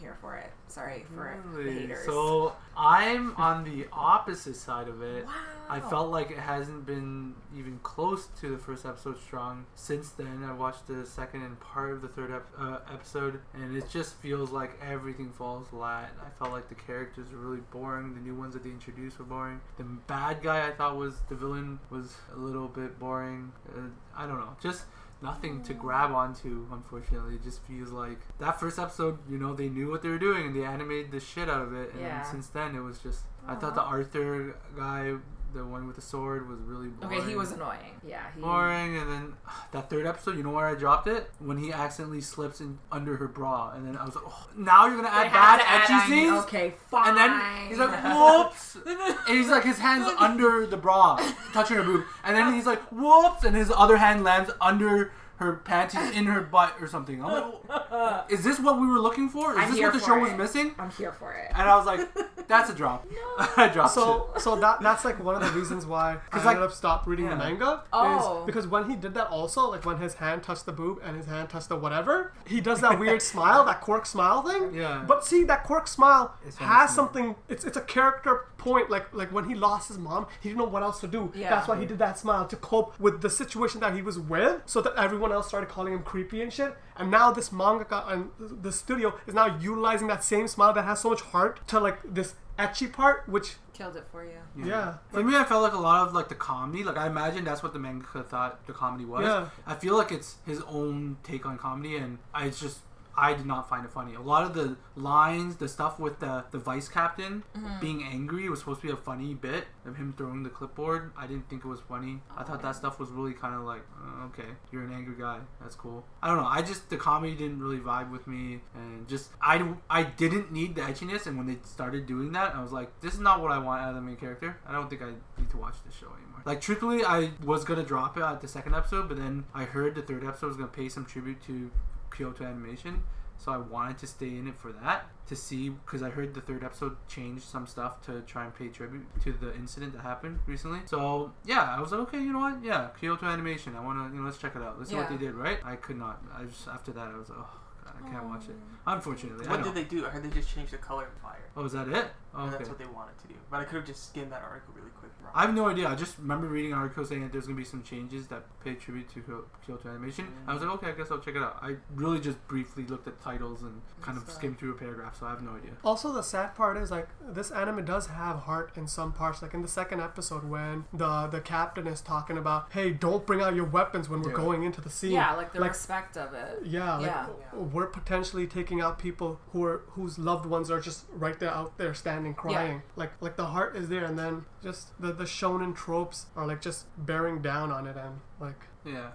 here for it. Sorry for the haters. So I'm on the opposite side of it. Wow. I felt like it hasn't been even close to the first episode strong. Since then, I watched the second and part of the third episode, and it just feels like everything falls flat. I felt like the characters were really boring. The new ones that they introduced were boring. The bad guy I thought was the villain was a little bit boring. I don't know. Just nothing to grab onto, unfortunately. It just feels like that first episode, you know, they knew what they were doing and they animated the shit out of it. And since then, it was just... I thought the Arthur guy... The one with the sword was really boring. Okay, he was annoying. Yeah. Boring, and then that third episode, you know where I dropped it? When he accidentally slips in under her bra, and then I was like, oh, now you're going to add bad etchy scenes? Okay, fine. And then he's like, whoops! And he's like, his hand's under the bra, touching her boob. And then he's like, whoops! And his other hand lands under her panties, in her butt or something. I'm like, is this what we were looking for? Is this what the show was missing? I'm here for it. And I was like, that's a drop. No. I dropped it. So that's like one of the reasons why I ended up stopped reading the manga. Oh. Is because when he did that also, like when his hand touched the boob and his hand touched the whatever, he does that weird smile, that quirk smile thing. Yeah. But see, that quirk smile has something, it's a character point. Like when he lost his mom, he didn't know what else to do. Yeah. That's why he did that smile, to cope with the situation that he was with, so that everyone else started calling him creepy and shit. And now this mangaka and the studio is now utilizing that same smile that has so much heart to like this etchy part, which killed it for you. Yeah. For me, I felt like a lot of like the comedy, like I imagine that's what the mangaka thought the comedy was. Yeah. I feel like it's his own take on comedy, and I did not find it funny. A lot of the lines, the stuff with the vice captain being angry was supposed to be a funny bit of him throwing the clipboard. I didn't think it was funny. I thought that stuff was really kind of like, okay, you're an angry guy. That's cool. I don't know. I just, the comedy didn't really vibe with me. And just, I didn't need the etchiness. And when they started doing that, I was like, this is not what I want out of the main character. I don't think I need to watch this show anymore. Like, truthfully, I was going to drop it at the second episode, but then I heard the third episode was going to pay some tribute to Kyoto Animation, so I wanted to stay in it for that, to see, because I heard the third episode changed some stuff to try and pay tribute to the incident that happened recently. So yeah, I was like, okay, you know what, yeah, Kyoto Animation, I want to, let's check it out, let's see what they did, right? I could not, I just, after that I was like, oh god, I can't watch it, unfortunately. What did they do? I heard they just changed the color of fire. Oh, is that it? Oh, okay. That's what they wanted to do, but I could have just skimmed that article really quick. I have no idea. I just remember reading an article saying that there's going to be some changes that pay tribute to Kyoto Animation. Mm-hmm. I was like, okay, I guess I'll check it out. I really just briefly looked at titles and kind of skimmed through a paragraph, so I have no idea. Also, the sad part is, like, this anime does have heart in some parts. Like, in the second episode when the captain is talking about, hey, don't bring out your weapons when we're going into the scene. Yeah, like, the respect of it. Yeah, like, we're potentially taking out people whose loved ones are just right there out there standing crying. Yeah. Like the heart is there, and then just... The shonen tropes are like just bearing down on it, and like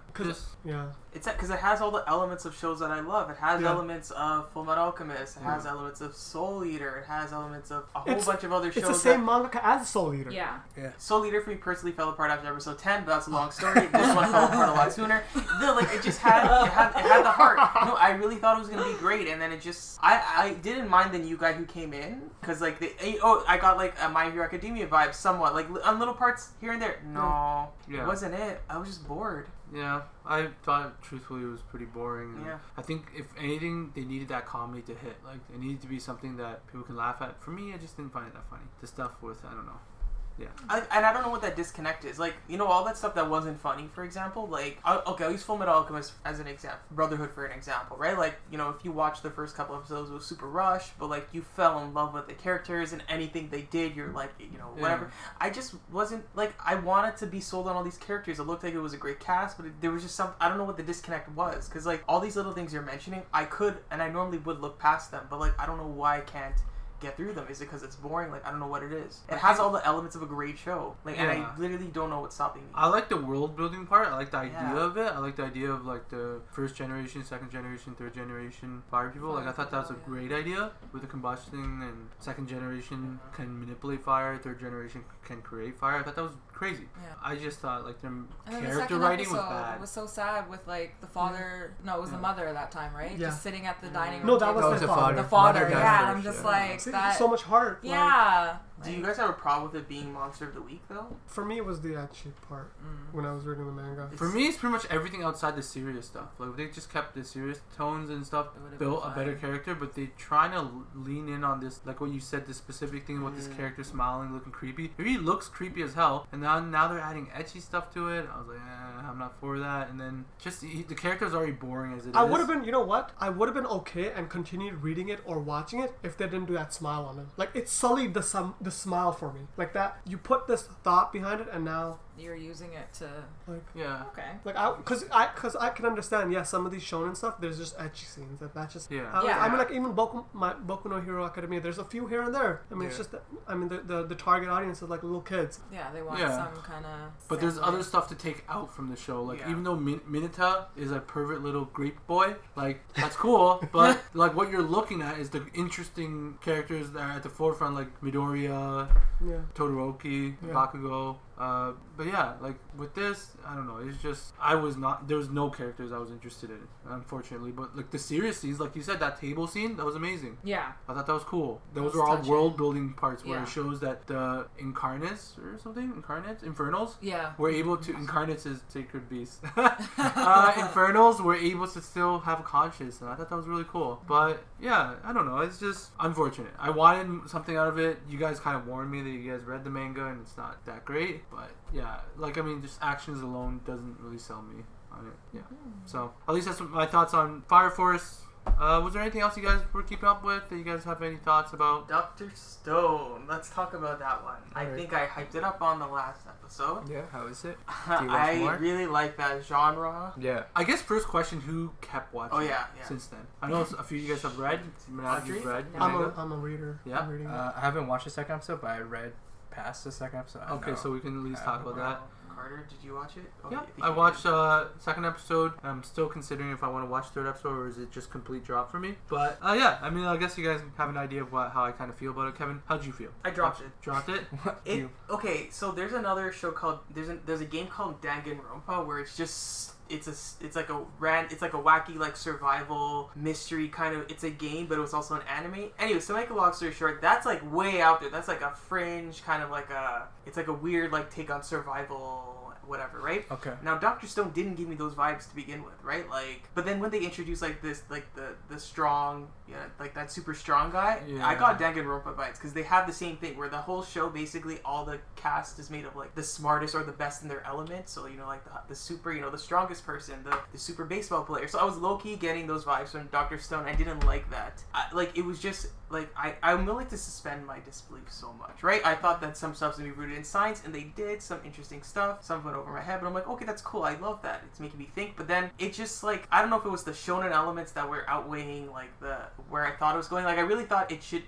because it has all the elements of shows that I love. It has elements of Full Metal Alchemist. It has elements of Soul Eater. It has elements of a whole bunch of other shows. It's the same mangaka as Soul Eater. Yeah. Soul Eater for me personally fell apart after episode 10, but that's a long story. This one fell apart a lot sooner. It had the heart. No, I really thought it was gonna be great, and then it just I didn't mind the new guy who came in because I got like a My Hero Academia vibe. Some somewhat, like on little parts here and there. No, yeah. It wasn't it. I was just bored. Yeah, I thought truthfully it was pretty boring. Yeah, I think if anything, they needed that comedy to hit. Like it needed to be something that people can laugh at. For me, I just didn't find it that funny. The stuff with, I don't know. Yeah, and I don't know what that disconnect is. Like, you know, all that stuff that wasn't funny, for example, like, okay, I'll use Full Metal Alchemist as an example, Brotherhood for an example, right? Like, you know, if you watch the first couple episodes, it was super rushed, but, like, you fell in love with the characters and anything they did, you're like, you know, whatever. Yeah. I just wasn't, like, I wanted to be sold on all these characters. It looked like it was a great cast, but there was just some, I don't know what the disconnect was, because, like, all these little things you're mentioning, I could, and I normally would look past them, but, like, I don't know why I can't get through them. Is it because it's boring? Like, I don't know what it is. It has all the elements of a great show, like, yeah. And I literally don't know what's stopping me. I like the world building part. I like the idea of it. I like the idea of, like, the first generation, second generation, third generation fire people. Like, I thought that was a great idea with the combustion, and second generation can manipulate fire, third generation can create fire. I thought that was crazy. Yeah. I just thought, like, their character writing was bad. It was so sad with, like, the father. No, it was the mother at that time, right? Yeah. Just sitting at the dining room. No, that was the father. The father, yeah. I'm just like, that, so much heart. Yeah. Like, do you guys have a problem with it being Monster of the Week, though? For me, it was the Achi part when I was reading the manga. For me, it's pretty much everything outside the serious stuff. Like, they just kept the serious tones and stuff, built a better character, but they trying to lean in on this, like what you said, this specific thing about this character smiling, looking creepy. He looks creepy as hell, and now they're adding ecchi stuff to it. I was like, I'm not for that. And then just the character's already boring as it is. I would have been, you know what? I would have been okay and continued reading it or watching it if they didn't do that smile on him. Like, it sullied the smile for me. Like, that, you put this thought behind it, and now you're using it to, like, yeah, okay, like, because I can understand, yeah, some of these shonen stuff, there's just ecchi scenes, that's just, yeah. I mean, like, even Boku no Hero Academia, there's a few here and there. I mean, it's just, I mean, the target audience is, like, little kids. Yeah, they want some kind of, but there's other stuff to take out from the show, like, even though Mineta is a pervert little Greek boy, like, that's cool, but, like, what you're looking at is the interesting characters that are at the forefront, like Midoriya, Todoroki, Bakugo. But yeah, like, with this, I don't know, it's just, there was no characters I was interested in, unfortunately, but, like, the serious scenes, like you said, that table scene, that was amazing. Yeah. I thought that was cool. Those were all world-building parts where it shows that the Incarnates or something, Infernals? Yeah. Were able to, Incarnates is sacred beast. Infernals were able to still have a conscience, and I thought that was really cool. But, yeah, I don't know, it's just unfortunate. I wanted something out of it. You guys kind of warned me that you guys read the manga, and it's not that great. But yeah, like, I mean, just actions alone doesn't really sell me on it. Yeah. So at least that's my thoughts on Fire Force. Was there anything else you guys were keeping up with that you guys have any thoughts about? Dr. Stone. Let's talk about that one. All right. I think I hyped it up on the last episode. Yeah, how is it? Do you watch more? Really like that genre. Yeah. I guess first question, who kept watching since then? I know a few of you guys have read. Audrey? Read. I'm a reader. Yeah. I haven't watched the second episode, but I read past the second episode. Okay, so we can at least talk about that. Carter, did you watch it? Oh, yeah, I watched second episode. I'm still considering if I want to watch third episode or is it just complete drop for me. But yeah, I mean, I guess you guys have an idea of how I kind of feel about it. Kevin, how'd you feel? I dropped it. Okay, so there's another show called there's a game called Danganronpa where it's just it's like a wacky, like, survival mystery kind of, it's a game, but it was also an anime. Anyway, so make a long story short, that's, like, way out there. That's, like, a fringe kind of, like, it's like a weird, like, take on survival, whatever, right? Okay. Now, Dr. Stone didn't give me those vibes to begin with, right? Like, but then when they introduced, like, this, like, the strong, like, that super strong guy, I got Danganronpa vibes, because they have the same thing, where the whole show, basically, all the cast is made of, like, the smartest or the best in their element, so, you know, like, the super, you know, the strongest person, the super baseball player, so I was low-key getting those vibes from Dr. Stone. I didn't like that. Like, it was just, like, I'm willing to suspend my disbelief so much, right? I thought that some stuff's gonna be rooted in science, and they did some interesting stuff, some of over my head, but I'm like, okay, that's cool, I love that, it's making me think. But then it just, like, I don't know if it was the shonen elements that were outweighing, like, the where I thought it was going. Like, I really thought it should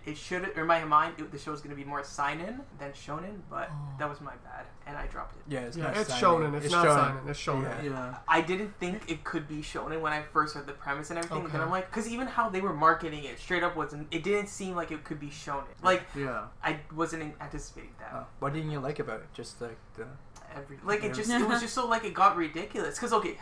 in my mind the show was going to be more seinen than shonen, but that was my bad and I dropped it. It's shonen, it's not seinen, it's shonen. I didn't think it could be shonen when I first heard the premise and everything, and I'm like, because even how they were marketing it straight up wasn't, it didn't seem like it could be shonen, like, I wasn't anticipating that. What didn't you like about it? Just like the everything. Like, it was just so, like, it got ridiculous. Because, okay,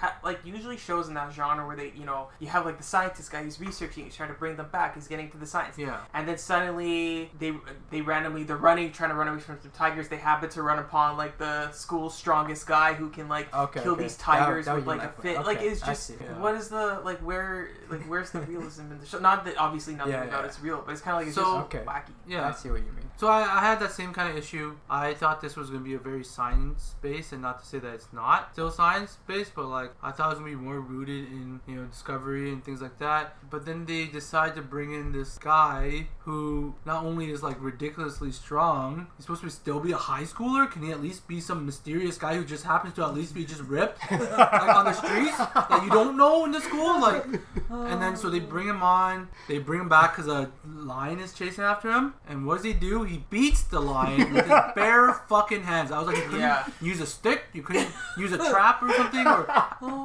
usually shows in that genre where they, you know, you have, like, the scientist guy who's researching, he's trying to bring them back, he's getting to the science. Yeah. And then suddenly, they're running, trying to run away from some tigers. They happen to run upon, like, the school's strongest guy who can, like, kill these tigers with, like, a fit. Okay. Like, it's just, what is the, like, where's the realism in the show? Not that, obviously, nothing about it's real, but it's kind of like, it's just wacky. Yeah. I see what you mean. So, I had that same kind of issue. I thought this was going to be a very science-based, and not to say that it's not still science-based, but, like, I thought it was going to be more rooted in, you know, discovery and things like that. But then they decide to bring in this guy who not only is, like, ridiculously strong, he's supposed to still be a high schooler? Can he at least be some mysterious guy who just happens to at least be just ripped? Like, on the streets? That you don't know in the school? Like, and then, so they bring him on, they bring him back because a lion is chasing after him, and what does he do? He beats the lion with his bare fucking hands. I was like, you couldn't use a stick, you couldn't use a trap or something, or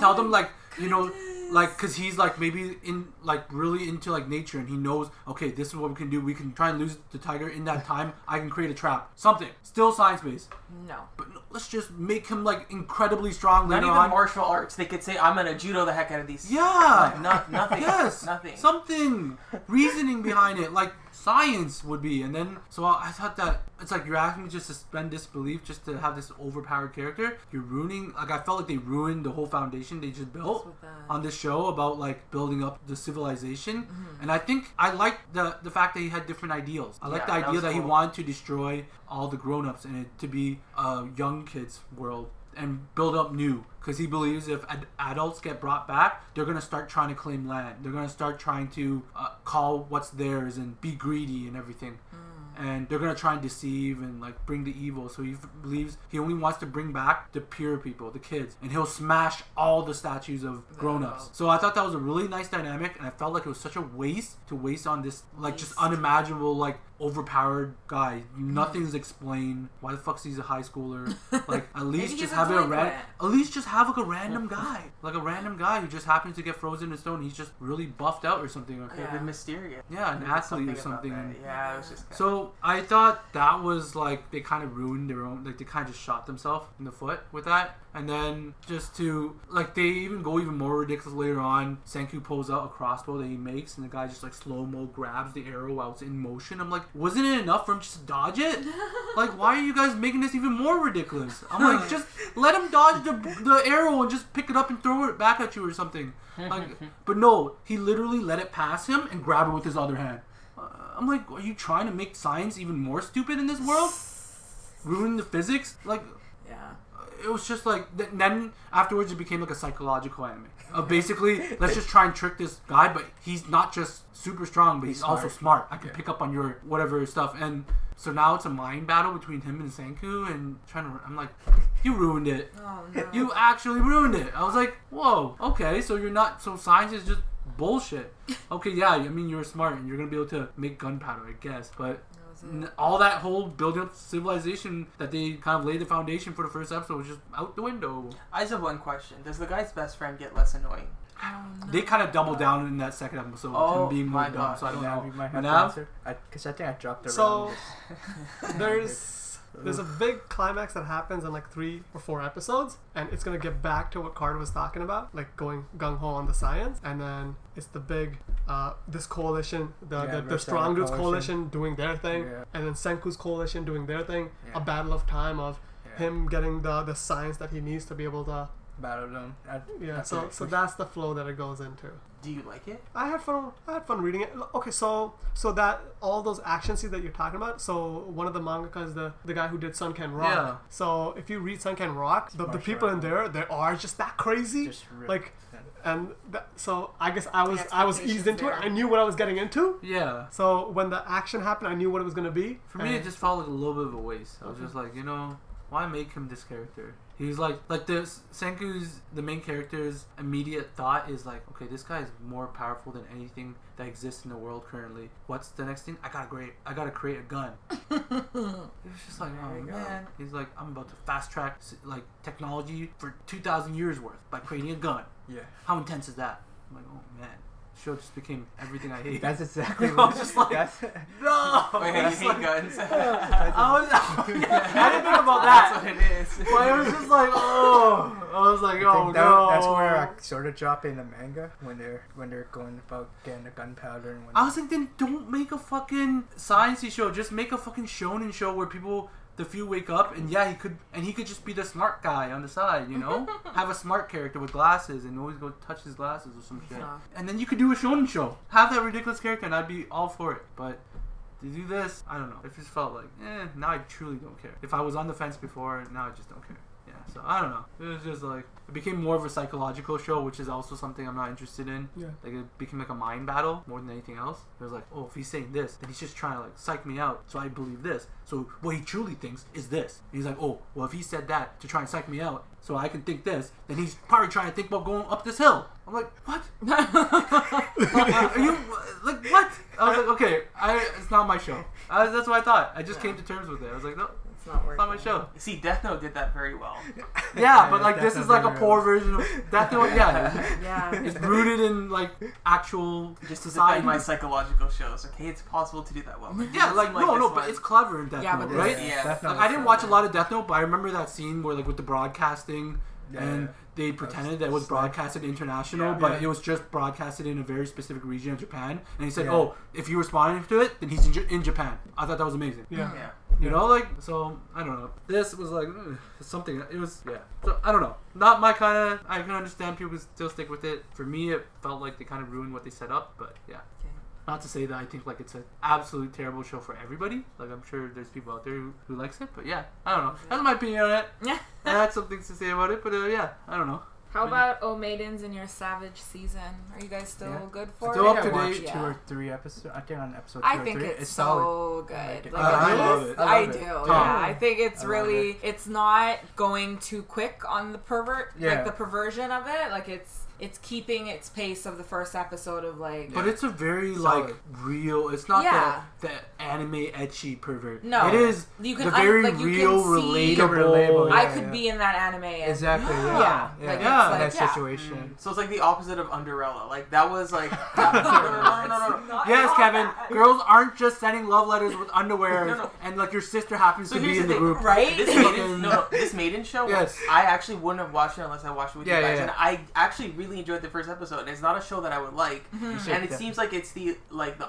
tell them, like, you know, like, because he's, like, maybe in, like, really into, like, nature, and he knows, okay, this is what we can do. We can try and lose the tiger in that time. I can create a trap. Something. Still science-based. No. But no, let's just make him, like, incredibly strong. Not even on. Martial arts. They could say, I'm going to judo the heck out of these. Yeah. Like, nothing. Yes. Nothing. Something. Reasoning behind it. Like, science would be. And then, so I thought that, it's like, you're asking me just to suspend disbelief just to have this overpowered character. You're ruining, like, I felt like they ruined the whole foundation they just built on this show about, like, building up the civilization. Mm-hmm. And I think I liked the fact that he had different ideals. I liked the idea that he wanted to destroy all the grown-ups and it to be a young kids world and build up new. Because he believes if adults get brought back, they're going to start trying to claim land. They're going to start trying to call what's theirs and be greedy and everything. Mm. And they're going to try and deceive and, like, bring the evil. So he believes he only wants to bring back the pure people, the kids. And he'll smash all the statues of grown-ups. So I thought that was a really nice dynamic. And I felt like it was such a waste on this, like, just unimaginable, like, overpowered guy. Nothing's explained. Why the fuck's he's a high schooler? Like, at least just have a random guy. Like, a random guy who just happens to get frozen in stone. He's just really buffed out or something. Or yeah. Mysterious. Yeah, an athlete or something. Yeah, it was just so... I thought that was, like, they kind of ruined their own, like, they kind of just shot themselves in the foot with that. And then just to, like, they even go even more ridiculous later on. Senku pulls out a crossbow that he makes, and the guy just, like, slow-mo grabs the arrow while it's in motion. I'm like, wasn't it enough for him just to dodge it? Like, why are you guys making this even more ridiculous? I'm like, just let him dodge the arrow and just pick it up and throw it back at you or something. Like, but no, he literally let it pass him and grab it with his other hand. I'm like, are you trying to make science even more stupid in this world? Ruin the physics? Like, yeah. It was just like, then afterwards it became like a psychological anime. Basically, let's just try and trick this guy, but he's not just super strong, but he's also smart. I can pick up on your whatever stuff. And so now it's a mind battle between him and Senku, and I'm like, you ruined it. Oh, no. You actually ruined it. I was like, whoa, okay, so you're not, so science is just bullshit. Okay, yeah, I mean, you're smart and you're gonna be able to make gunpowder, I guess, but all that whole building up civilization that they kind of laid the foundation for the first episode was just out the window. I just have one question. Does the guy's best friend get less annoying? They kind of doubled down in that second episode with him being more dumb, so I don't know. Because I think I dropped around. So, there's a big climax that happens in like 3 or 4 episodes, and it's going to get back to what Carter was talking about, like going gung-ho on the science, and then it's the big this coalition, the strong dudes coalition doing their thing, and then Senku's coalition doing their thing, a battle of time of him getting the science that he needs to be able to battle them. So that's the flow that it goes into. Do you like it? I had fun reading it. Okay, so that all those action scenes that you're talking about, so one of the mangaka is the guy who did Sunken Rock. Yeah. So if you read Sunken Rock, the people in there, they are just that crazy. Just ripped. Like, and so I guess I was eased into it. I knew what I was getting into. Yeah. So when the action happened, I knew what it was going to be. For me, it just felt like a little bit of a waste. I was just like, you know, why make him this character? He's like this, Senku's, the main character's immediate thought is like, okay, this guy is more powerful than anything that exists in the world currently. What's the next thing? I gotta create a gun. It's just like, oh man. He's like, I'm about to fast track like technology for 2,000 years worth by creating a gun. Yeah. How intense is that? I'm like, oh man. show just became everything I hate. That's exactly what I was just like. No! Wait, you hate like, guns. I didn't think about that. That's what it is. But I was just like, oh. I was like, oh, no. That's where I sort of drop in the manga when they're going about getting the gunpowder. And I was like, then don't make a fucking science-y show. Just make a fucking shonen show where people... The few wake up and he could just be the smart guy on the side, you know? Have a smart character with glasses and always go touch his glasses or some shit. Yeah. And then you could do a shonen show. Have that ridiculous character and I'd be all for it. But to do this, I don't know. It just felt like, now I truly don't care. If I was on the fence before, now I just don't care. Yeah, so I don't know. It was just like, it became more of a psychological show, which is also something I'm not interested in. Yeah. Like it became like a mind battle more than anything else. It was like, oh, if he's saying this, then he's just trying to like psych me out, so I believe this. So what he truly thinks is this. And he's like, oh, well, if he said that to try and psych me out, so I can think this, then he's probably trying to think about going up this hill. I'm like, what? Are you like what? I was like, okay, it's not my show. That's what I thought. I just came to terms with it. I was like, no. It's not my show. See, Death Note did that very well. Yeah, but like Death this Note is like a poor version of Death Note. Yeah. It's rooted in like actual just society. My psychological shows. Okay, it's possible to do that well. Like, yeah, like no, but it's clever in Death Note, right? Death Note, like, I didn't watch a lot of Death Note, but I remember that scene where like with the broadcasting. Yeah, and they pretended that it was broadcasted international, but it was just broadcasted in a very specific region of Japan. And he said, "Oh, if you responded to it, then he's in Japan." I thought that was amazing. Yeah. You know, like so. I don't know. This was like something. It was So I don't know. Not my kind of. I can understand people still stick with it. For me, it felt like they kind of ruined what they set up. But yeah. Not to say that I think like it's an absolute terrible show for everybody. Like I'm sure there's people out there who likes it, but I don't know. That's my opinion on it. Yeah, I had some things to say about it, but I don't know. How about O Maidens in Your Savage Season? Are you guys still good for it? I watched 2 or 3 episodes. I think on episode 2 or 3. I think it's so good. I love it. I do. Yeah, I think it's really... It's not going too quick on the the perversion of it. Like it's keeping its pace of the first episode of like... But it's a very like real... It's not the anime ecchi pervert. No. It is the very real, relatable... I could be in that anime. And, exactly. That situation. Mm. So it's like the opposite of Underella. Like that was like... No. Yes, Kevin. That. Girls aren't just sending love letters with underwear and like your sister happens to be in the group. Right? This Maiden show, I actually wouldn't have watched it unless I watched it with you guys. And I actually really enjoyed the first episode, and it's not a show that I would like, and it seems like it's the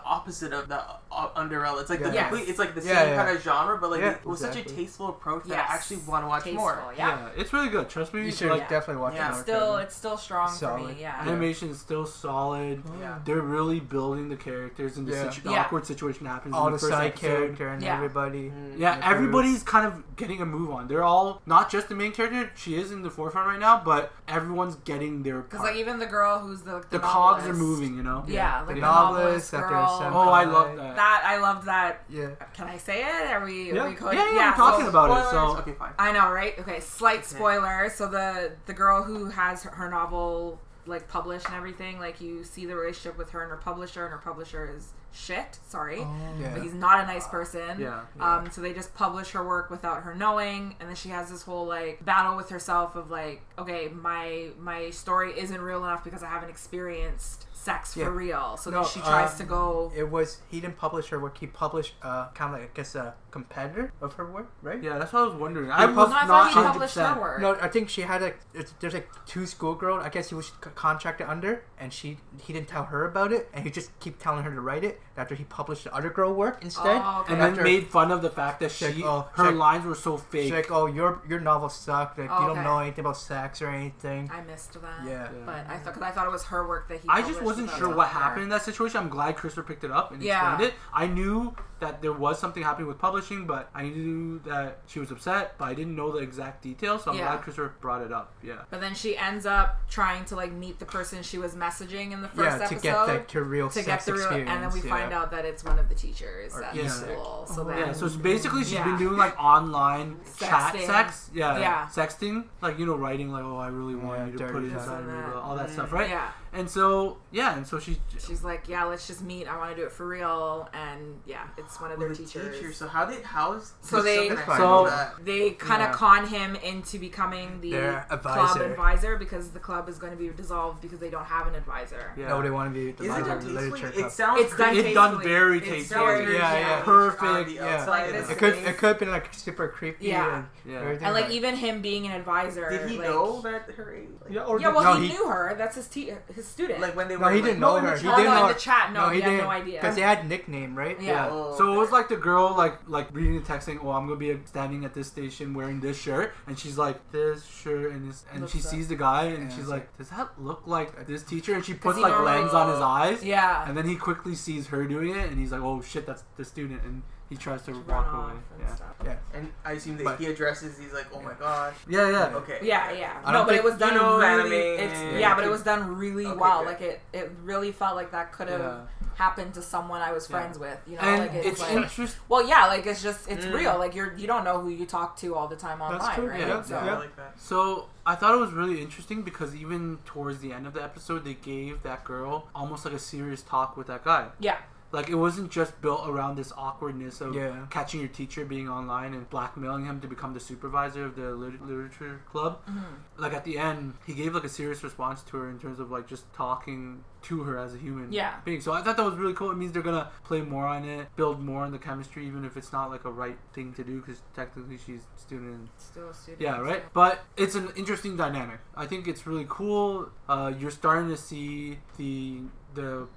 opposite of the Underella. It's like it's like the same kind of genre, but like it was such a tasteful approach that I actually want to watch more. Yeah, it's really good. Trust me, you should definitely watch it. It's still strong for me. Yeah, animation is still solid. Yeah, they're really building the characters, and the awkward situation happens. All in the side character and everybody. Everybody's kind of getting a move on. They're all not just the main character. She is in the forefront right now, but everyone's getting their. Because like even the girl who's the cogs are moving, you know. Yeah, like the novelist girl. Oh, I love that. I love that. Yeah. Can I say it? Are we going? Yeah, we're talking about it. So okay, fine. I know, right? Okay, slight spoiler. So the girl who has her novel like published and everything, like you see the relationship with her and her publisher, and her publisher is shit. Sorry, but he's not a nice person. So they just publish her work without her knowing, and then she has this whole like battle with herself of like, okay, my story isn't real enough because I haven't experienced sex for real. So then she tries to go. It was he didn't publish her work. He published kind of like I guess a competitor of her work, right? Yeah, that's what I was wondering. I thought he published her work. No, I think she had there's like 2 schoolgirls. I guess he was contracted under, and he didn't tell her about it, and he just kept telling her to write it. After he published the other girl work instead, and then made fun of the fact that her lines were so fake. She's like, oh, your novel sucked. Like you don't know anything about sex or anything. I missed that. Yeah. But I thought it was her work that he. I just wasn't sure what happened in that situation. I'm glad Christopher picked it up and explained it. I knew that there was something happening with publishing, but I knew that she was upset, but I didn't know the exact details. So I'm glad Christopher brought it up. Yeah. But then she ends up trying to like meet the person she was messaging in the first episode to get the real sex experience, and then we find out that it's one of the teachers at the school. So basically she's been doing like online chat sex. Sexting. Like, you know, writing like, oh, I really want you to put it inside of me, all that stuff, right? Yeah. And so, yeah, and so she's like, yeah, let's just meet. I want to do it for real. And yeah, it's one of their teachers. Teacher. So they kind of con him into becoming the club advisor because the club is going to be dissolved because they don't have an advisor. Yeah. Nobody want to be the advisor. It sounds it's done very tastefully. Yeah, perfect. Yeah, like, it could have been like super creepy. Yeah, and like even him being an advisor. Did he know that her? Yeah, well, he knew her. That's his teacher. His student. Like when they were. No, he didn't know her. He didn't know in the chat. No, he had no idea. Because they had nickname, right? Yeah. So it was like the girl, like reading the text, saying, "Oh, I'm gonna be standing at this station wearing this shirt," and she's like, "This shirt," and she sees the guy, and she's like, "Does that look like this teacher?" And she puts like lens on his eyes. Yeah. And then he quickly sees her doing it, and he's like, "Oh shit, that's the student." And he tries to walk away. Yeah. And I assume that he addresses. He's like, "Oh my gosh." Yeah. Yeah. Okay. Yeah. Yeah. No, but it was done really. Yeah, but it was done really well. Like it really felt like that could have happened to someone I was friends with. You know, and like it's like, interesting. Well, yeah, like it's just it's real. Like you don't know who you talk to all the time online, that's cool. Right? Yeah. So. Yeah. I like that. So I thought it was really interesting because even towards the end of the episode, they gave that girl almost like a serious talk with that guy. Yeah. Like, it wasn't just built around this awkwardness of catching your teacher being online and blackmailing him to become the supervisor of the literature club. Mm-hmm. Like, at the end, he gave, like, a serious response to her in terms of, like, just talking to her as a human being. So I thought that was really cool. It means they're going to play more on it, build more on the chemistry, even if it's not, like, a right thing to do because technically she's still a student. Yeah, right? But it's an interesting dynamic. I think it's really cool. You're starting to see the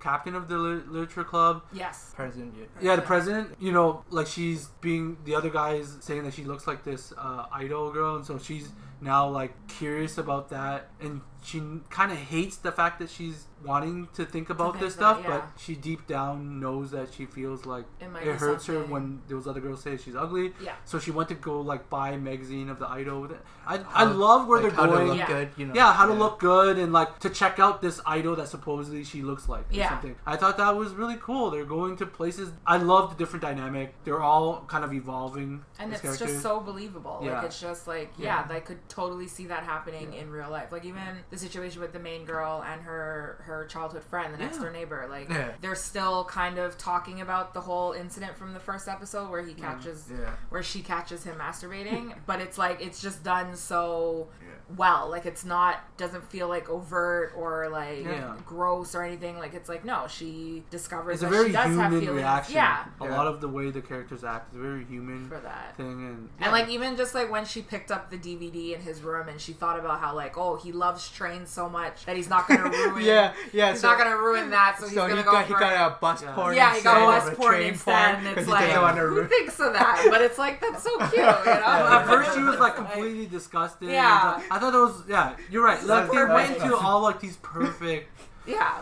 captain of the literature club. Yes. President. Yeah, the president. You know, like she's being... The other guy is saying that she looks like this idol girl. And so she's now like curious about that. And she kind of hates the fact that she's wanting to think about this stuff. Yeah. But she deep down knows that she feels like it hurts her when those other girls say she's ugly. Yeah. So she went to go like buy a magazine of the idol. I love where like they're going. To look good, you know. Yeah, how to look good and like to check out this idol that supposedly she looks like or something. I thought that was really cool. They're going to places. I love the different dynamic. They're all kind of evolving. And it's characters. Just so believable. Yeah. Like it's just like, I could totally see that happening in real life. Like even the situation with the main girl and her childhood friend, the next door neighbor. Like they're still kind of talking about the whole incident from the first episode where he catches where she catches him masturbating. But it's like it's just done so well. Like it's not doesn't feel like overt or like gross or anything. Like it's like no, she discovers it's that a very she does human have feelings. Reaction. Yeah. A lot of the way the characters act is very human for that thing and like even just like when she picked up the DVD in his room and she thought about how like oh he loves trains so much that he's not gonna ruin he's not gonna ruin that so he's gonna he go got, for he got a bus porn he got a bus porn instead and it's like who thinks of that but it's like that's so cute you know at first she was like completely disgusted I thought it was you're right like they went to all like these perfect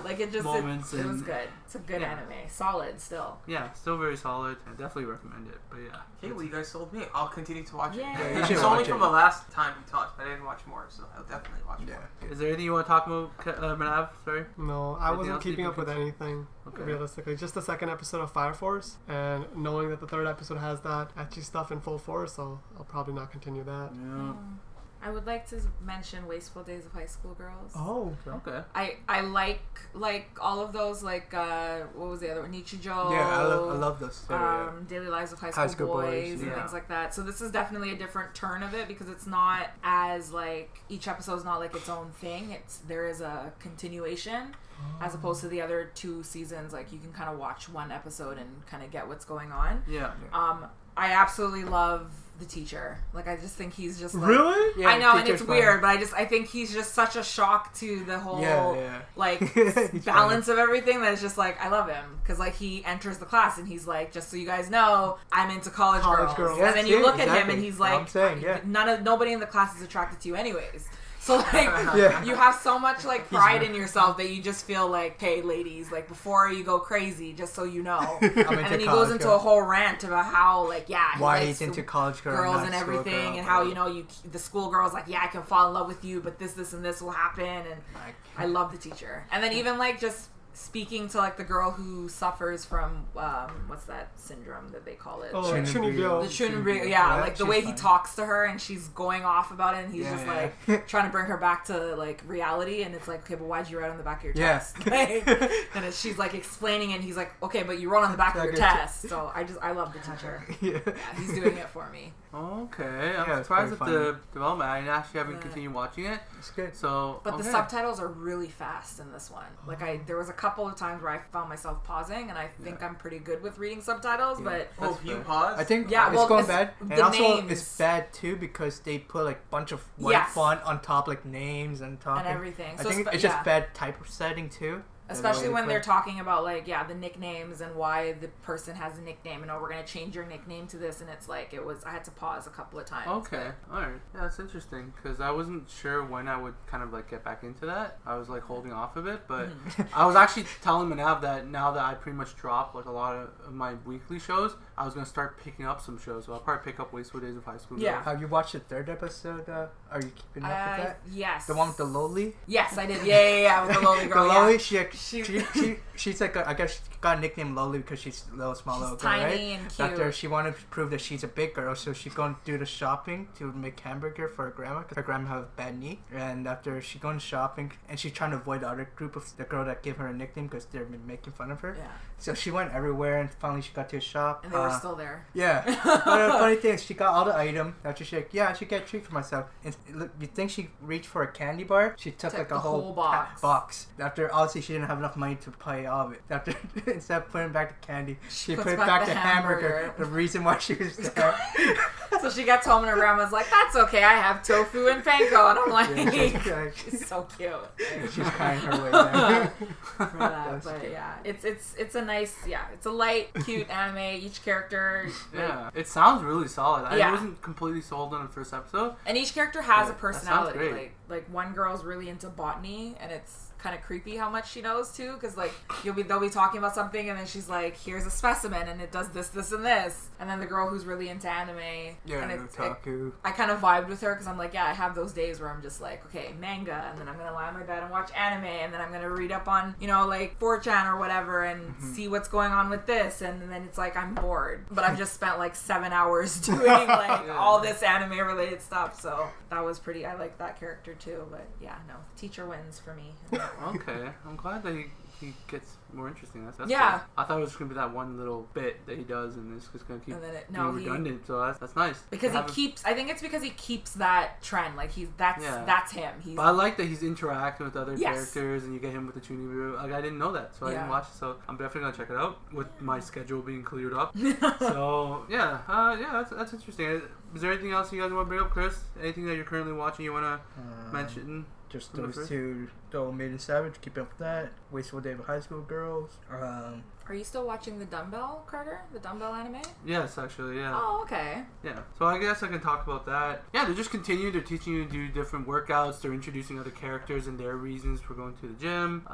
like it just moments it was good. It's a good anime. Solid still. Yeah, still very solid. I definitely recommend it. But yeah. Hey, well you guys sold me. I'll continue to watch it. Yeah, it's only from the last time we talked, but I didn't watch more, so I'll definitely watch more. Is there anything you want to talk about, Manav? Sorry? No, I wasn't keeping up with anything, realistically. Just the second episode of Fire Force, and knowing that the third episode has that etchy stuff in full force, so I'll probably not continue that. Yeah. I would like to mention Wasteful Days of High School Girls. Oh, okay. I like all of those, like, what was the other one? Nichijou. Yeah, I love those. Daily Lives of High School Boys and things like that. So this is definitely a different turn of it because it's not as, like, each episode's not like its own thing. There is a continuation. As opposed to the other two seasons, like, you can kind of watch one episode and kind of get what's going on. Yeah. I absolutely love the teacher. Like, I just think he's just like... Really? Yeah, I know, and it's weird, but I think he's just such a shock to the whole, like, balance of everything that it's just like, I love him. Because, like, he enters the class and he's like, just so you guys know, I'm into college girls. Yes, and then you look at him and he's like, nobody in the class is attracted to you anyways. So, like, you have so much, like, pride in yourself that you just feel like, hey, ladies, like, before you go crazy, just so you know. And then he goes into a whole rant about how, like, why he's into college girls and everything. And how, you know, the school girl's like, I can fall in love with you, but this and this will happen. And I love the teacher. And then even, like, just... speaking to like the girl who suffers from what's that syndrome that they call it? Oh, Shunryu. The Shunryu, yeah, like the way he talks to her and she's going off about it, and he's like trying to bring her back to like reality, and it's like, okay, but why'd you write on the back of your test? Like, and she's like explaining, and he's like, okay, but you wrote on the back of your test. So I love the teacher. Yeah, he's doing it for me. Okay, I'm surprised at the development. I actually haven't continued watching it. It's good. So, but the subtitles are really fast in this one. Like there was a couple of times where I found myself pausing, and I think I'm pretty good with reading subtitles, but you pause? I think it's going bad. And also it's bad too because they put like a bunch of white font on top, like names and top and everything. So I think it's just bad typesetting too. Especially when they're talking about like the nicknames and why the person has a nickname and we're gonna change your nickname to this, and it's like I had to pause a couple of times. Okay, all right, that's interesting because I wasn't sure when I would kind of like get back into that. I was like holding off of it, but I was actually telling Manav that now that I pretty much dropped like a lot of my weekly shows, I was gonna start picking up some shows. So I'll probably pick up Wasteful Days of High School Girls. Yeah, have you watched the third episode? Are you keeping up with that? Yes, the one with the lowly. Yes, I did. Yeah, with the lowly girl. The lowly she's like I guess she got a nickname Loli because she's a little small little girl, right? She's tiny and cute. After she wanted to prove that she's a big girl, so she's going to do the shopping to make hamburger for her grandma because her grandma has a bad knee. And after she going shopping, and she's trying to avoid the other group of the girl that gave her a nickname because they've been making fun of her. Yeah. So she went everywhere, and finally she got to a shop. And they were still there. Yeah. But the funny thing is, she got all the items. After she's like, I should get a treat for myself. And you think she reached for a candy bar? She took like a whole box. After obviously she didn't have enough money to pay all of it. After instead of putting back the candy, she put back the hamburger. The reason why she was there. So she gets home and her grandma's like, "That's okay, I have tofu and panko." And I'm like, she's so cute. Like, she's crying her way down. For that, but cute. It's a nice it's a light, cute anime. Each character. It sounds really solid. I wasn't completely sold on the first episode. And each character has a personality. Like one girl's really into botany, and it's kind of creepy how much she knows too, because like they'll be talking about something, and then she's like, "Here's a specimen, and it does this, this, and this." And then the girl who's really into anime, I kind of vibed with her because I'm like, I have those days where I'm just like, okay, manga, and then I'm gonna lie on my bed and watch anime, and then I'm gonna read up on like 4chan or whatever, and see what's going on with this, and then it's like I'm bored, but I've just spent like 7 hours doing like all this anime related stuff, so that was pretty. I like that character too, but teacher wins for me. Okay, I'm glad that he gets more interesting. That's cool. I thought it was going to be that one little bit that he does, and it's just going to keep being redundant. So that's nice. Because I think it's because he keeps that trend. Like that's him. But I like that he's interacting with other characters, and you get him with the Chunibyo. Like I didn't know that, so I didn't watch it. So I'm definitely going to check it out with my schedule being cleared up. So that's interesting. Is there anything else you guys want to bring up, Chris? Anything that you're currently watching you want to mention? Just those two, Double Maiden Savage, keep up with that. Wasteful Day of High School Girls. Are you still watching the Dumbbell, Carter? The Dumbbell anime? Yes, actually, yeah. Oh, okay. Yeah, so I guess I can talk about that. Yeah, they're just continuing. They're teaching you to do different workouts. They're introducing other characters and their reasons for going to the gym.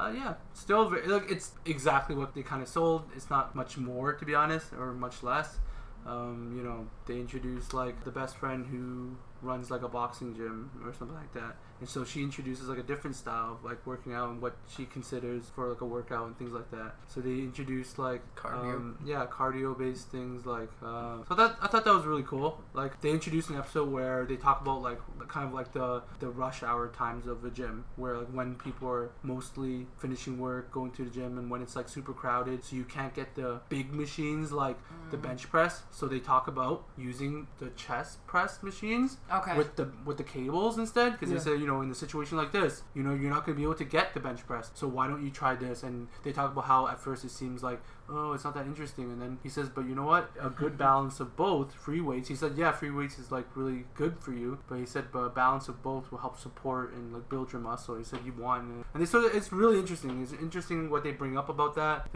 Still, it's exactly what they kind of sold. It's not much more, to be honest, or much less. They introduced like the best friend who runs like a boxing gym or something like that, and so she introduces like a different style of like working out and what she considers for like a workout and things like that. So they introduced like cardio based things like so that I thought that was really cool. Like they introduced an episode where they talk about like kind of like the rush hour times of the gym, where like when people are mostly finishing work going to the gym, and when it's like super crowded, so you can't get the big machines like the bench press. So they talk about using the chest press machines with the cables instead, because they say in the situation like this, you're not going to be able to get the bench press, so why don't you try this? And they talk about how at first it seems like, oh, it's not that interesting, and then he says, but you know what, a good balance of both free weights. He said, free weights is like really good for you, but he said, but a balance of both will help support and like build your muscle. He said you want it, and they said it's really interesting. It's interesting what they bring up about that,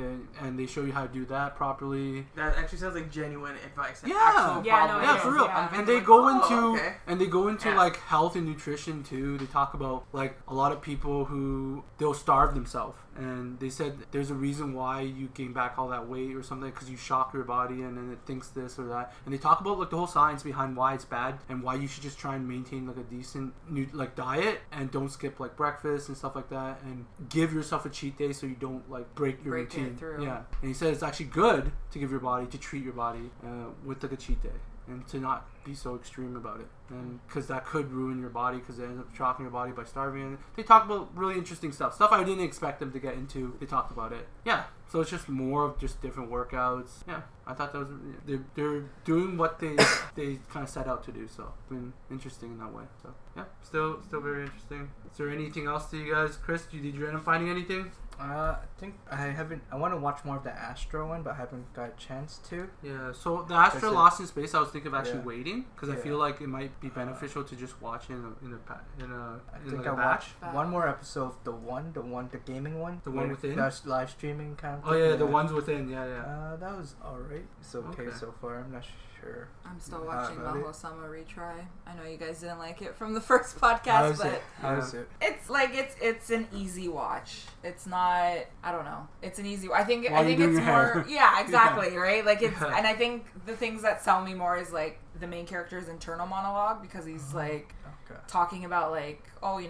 and they show you how to do that properly. That actually sounds like genuine advice. For real. Yeah. And they go into like health and nutrition too. They talk about like a lot of people who they'll starve themselves, and they said there's a reason why you gain back back all that weight or something because you shock your body and then it thinks this or that. And they talk about like the whole science behind why it's bad and why you should just try and maintain like a decent like diet and don't skip like breakfast and stuff like that, and give yourself a cheat day so you don't like break your routine. Yeah, and he said it's actually good to give your body, to treat your body with like a cheat day, and to not be so extreme about it, and because that could ruin your body, because they end up shocking your body by starving. They talk about really interesting stuff I didn't expect them to get into. They talked about it. Yeah, so it's just more of just different workouts. Yeah, I thought that was, they're doing what they kind of set out to do, so it's been interesting in that way. So yeah, still very interesting. Is there anything else to you guys? Chris, did you end up finding anything? I want to watch more of the Astro one, but I haven't got a chance to. Yeah, so the Astro Lost in Space, I was thinking of actually waiting, because I feel like it might be beneficial to just watch I watched one more episode of the gaming one. The one within? That's live streaming kind of thing. Oh yeah, the ones within, yeah. That was alright. It's okay so far, I'm not sure. I'm still watching Mahou-sama Retry. I know you guys didn't like it from the first podcast, but... It's like, it's an easy watch. It's not... I don't know. It's an easy. I think it's more. Yeah, exactly. Yeah. Right. Like it's. Yeah. And I think the things that sell me more is like the main character's internal monologue, because he's like talking about like,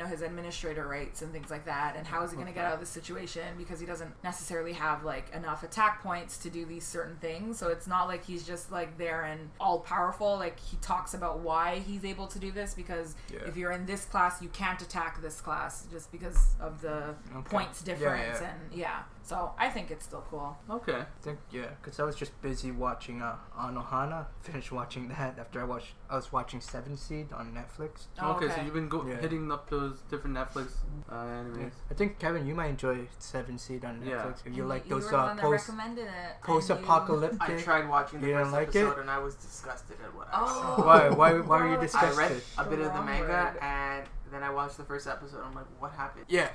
his administrator rights and things like that, and how is he going to get out of this situation, because he doesn't necessarily have like enough attack points to do these certain things. So it's not like he's just like there and all powerful. Like he talks about why he's able to do this, because if you're in this class, you can't attack this class just because of the points difference. Yeah. And so I think it's still cool. Okay. I think because I was just busy watching Anohana. Finished watching that after I was watching Seven Seed on Netflix. Okay, so you've been hitting up those different Netflix animes. Yeah. I think Kevin, you might enjoy Seven Seed on Netflix if you like those post-apocalyptic. I tried watching the first episode and I was disgusted at what I saw. Why were you disgusted? I read a bit of the manga and then I watched the first episode and I'm like, what happened? Yeah,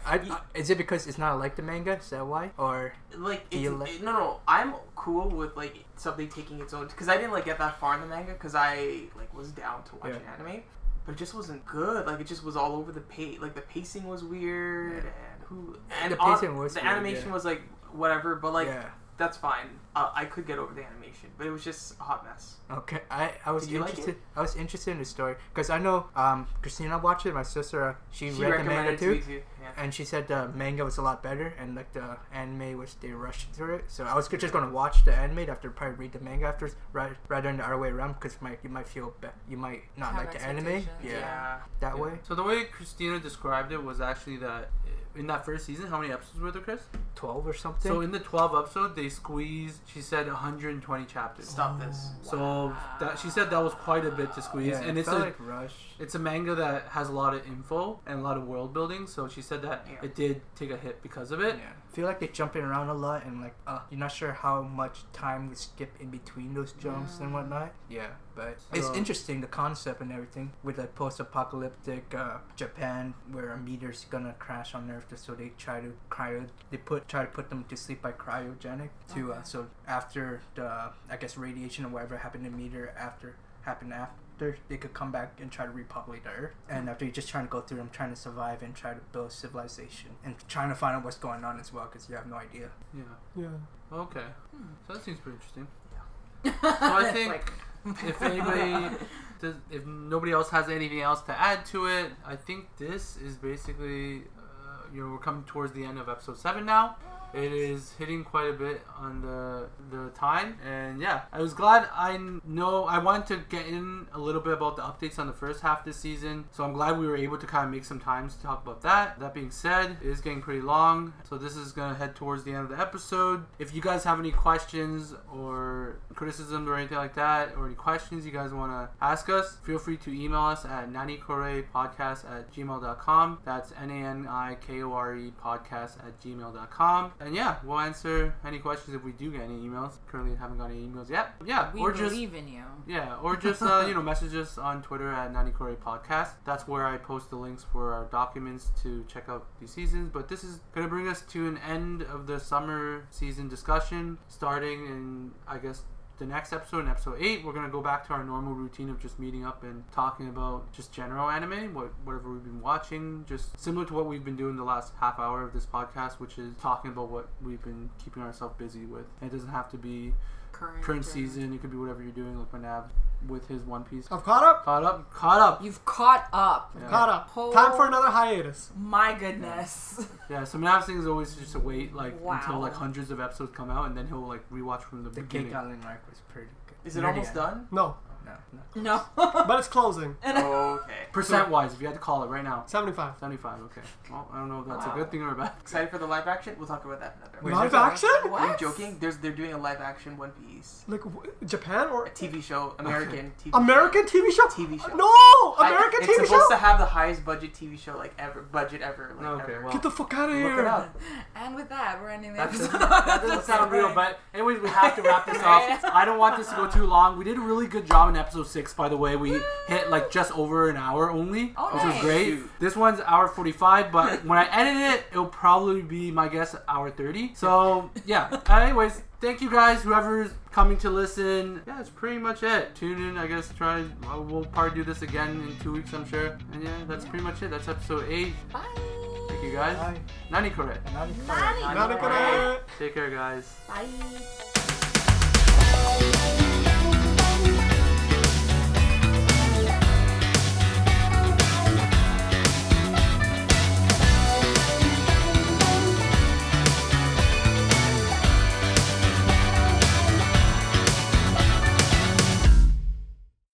is it because it's not like the manga? Is that why? Or like, no, I'm cool with like something taking its own, because I didn't like get that far in the manga, because I like was down to watch an anime, but it just wasn't good. Like it just was all over the page. Like the pacing was weird, and the animation was like whatever, but like that's fine. I could get over the animation, but it was just a hot mess. Okay, I was interested in the story, because I know Christina watched it. My sister, she read the manga too, and she said the manga was a lot better, and like the anime was, they rushed through it. So I was just going to watch the anime after, probably read the manga after, rather than the other way around, because you might not like the anime. Yeah, that way. So the way Christina described it was actually that in that first season, how many episodes were there, Chris? 12 or something. So in the 12 episode, they squeezed. She said 120 chapters. Stop this. So she said that was quite a bit to squeeze, and it's like rush. It's a manga that has a lot of info and a lot of world building. So she said that it did take a hit because of it. Yeah. I feel like they're jumping around a lot, and like you're not sure how much time would skip in between those jumps and whatnot. Yeah, but it's interesting, the concept and everything with like post-apocalyptic Japan, where a meteor's gonna crash on Earth, so they try to put them to sleep by cryogenic to so after the radiation or whatever happened to meteor after they could come back and try to repopulate the Earth. And after you're just trying to go through them, trying to survive and try to build civilization and trying to find out what's going on as well, because you have no idea. Yeah. Okay. So that seems pretty interesting. Yeah. So I think if anybody... if nobody else has anything else to add to it, I think this is basically... we're coming towards the end of episode 7 now. It is hitting quite a bit on the time, and I was glad. I wanted to get in a little bit about the updates on the first half this season, so I'm glad we were able to kind of make some time to talk about that. That being said, it is getting pretty long, so this is going to head towards the end of the episode. If you guys have any questions or criticisms or anything like that, or any questions you guys want to ask us, feel free to email us at nannikorepodcast@gmail.com. That's NANIKORE podcast@gmail.com. And we'll answer any questions if we do get any emails. Currently haven't got any emails yet. Yeah, we believe in you. Yeah, or just, message us on Twitter at Nani Kore Podcast. That's where I post the links for our documents to check out these seasons. But this is going to bring us to an end of the summer season discussion, starting in, the next episode, in episode 8, we're going to go back to our normal routine of just meeting up and talking about just general anime, whatever we've been watching, just similar to what we've been doing the last half hour of this podcast, which is talking about what we've been keeping ourselves busy with. And it doesn't have to be current season. It could be whatever you're doing, like Manav with his One Piece. I've caught up. You've caught up. Yeah. Caught up. Oh, time for another hiatus. My goodness. Yeah, so Manav's thing is always just to wait until hundreds of episodes come out, and then he'll rewatch from the beginning. The Geek Island arc was pretty good. Is it almost done? No. No. But it's closing. Okay. Percent-wise, if you had to call it right now. 75, okay. Well, I don't know if that's a good thing or a bad thing. Excited for the live action? We'll talk about that another. Live action? What? Are you joking? They're doing a live action One Piece. Like, Japan or? A TV show. American TV show. American TV show? TV show. No! American TV show? It's supposed to have the highest budget TV show ever. Well, get the fuck out of here. Look it up. And with that, we're ending the episode. That doesn't sound real, but anyways, we have to wrap this up. I don't want this to go too long. We did a really good job in episode 6, by the way. We hit just over an hour only, which is great. Dude. This one's hour 45, but when I edit it, it'll probably be, my guess, hour 30. So, yeah. Anyways, thank you guys, whoever's coming to listen. Yeah, that's pretty much it. Tune in, I guess. We'll probably do this again in 2 weeks, I'm sure. And yeah, that's pretty much it. That's episode 8. Bye. Thank you guys. Bye. Nani Kore. Nani Kore. Take care, guys. Bye.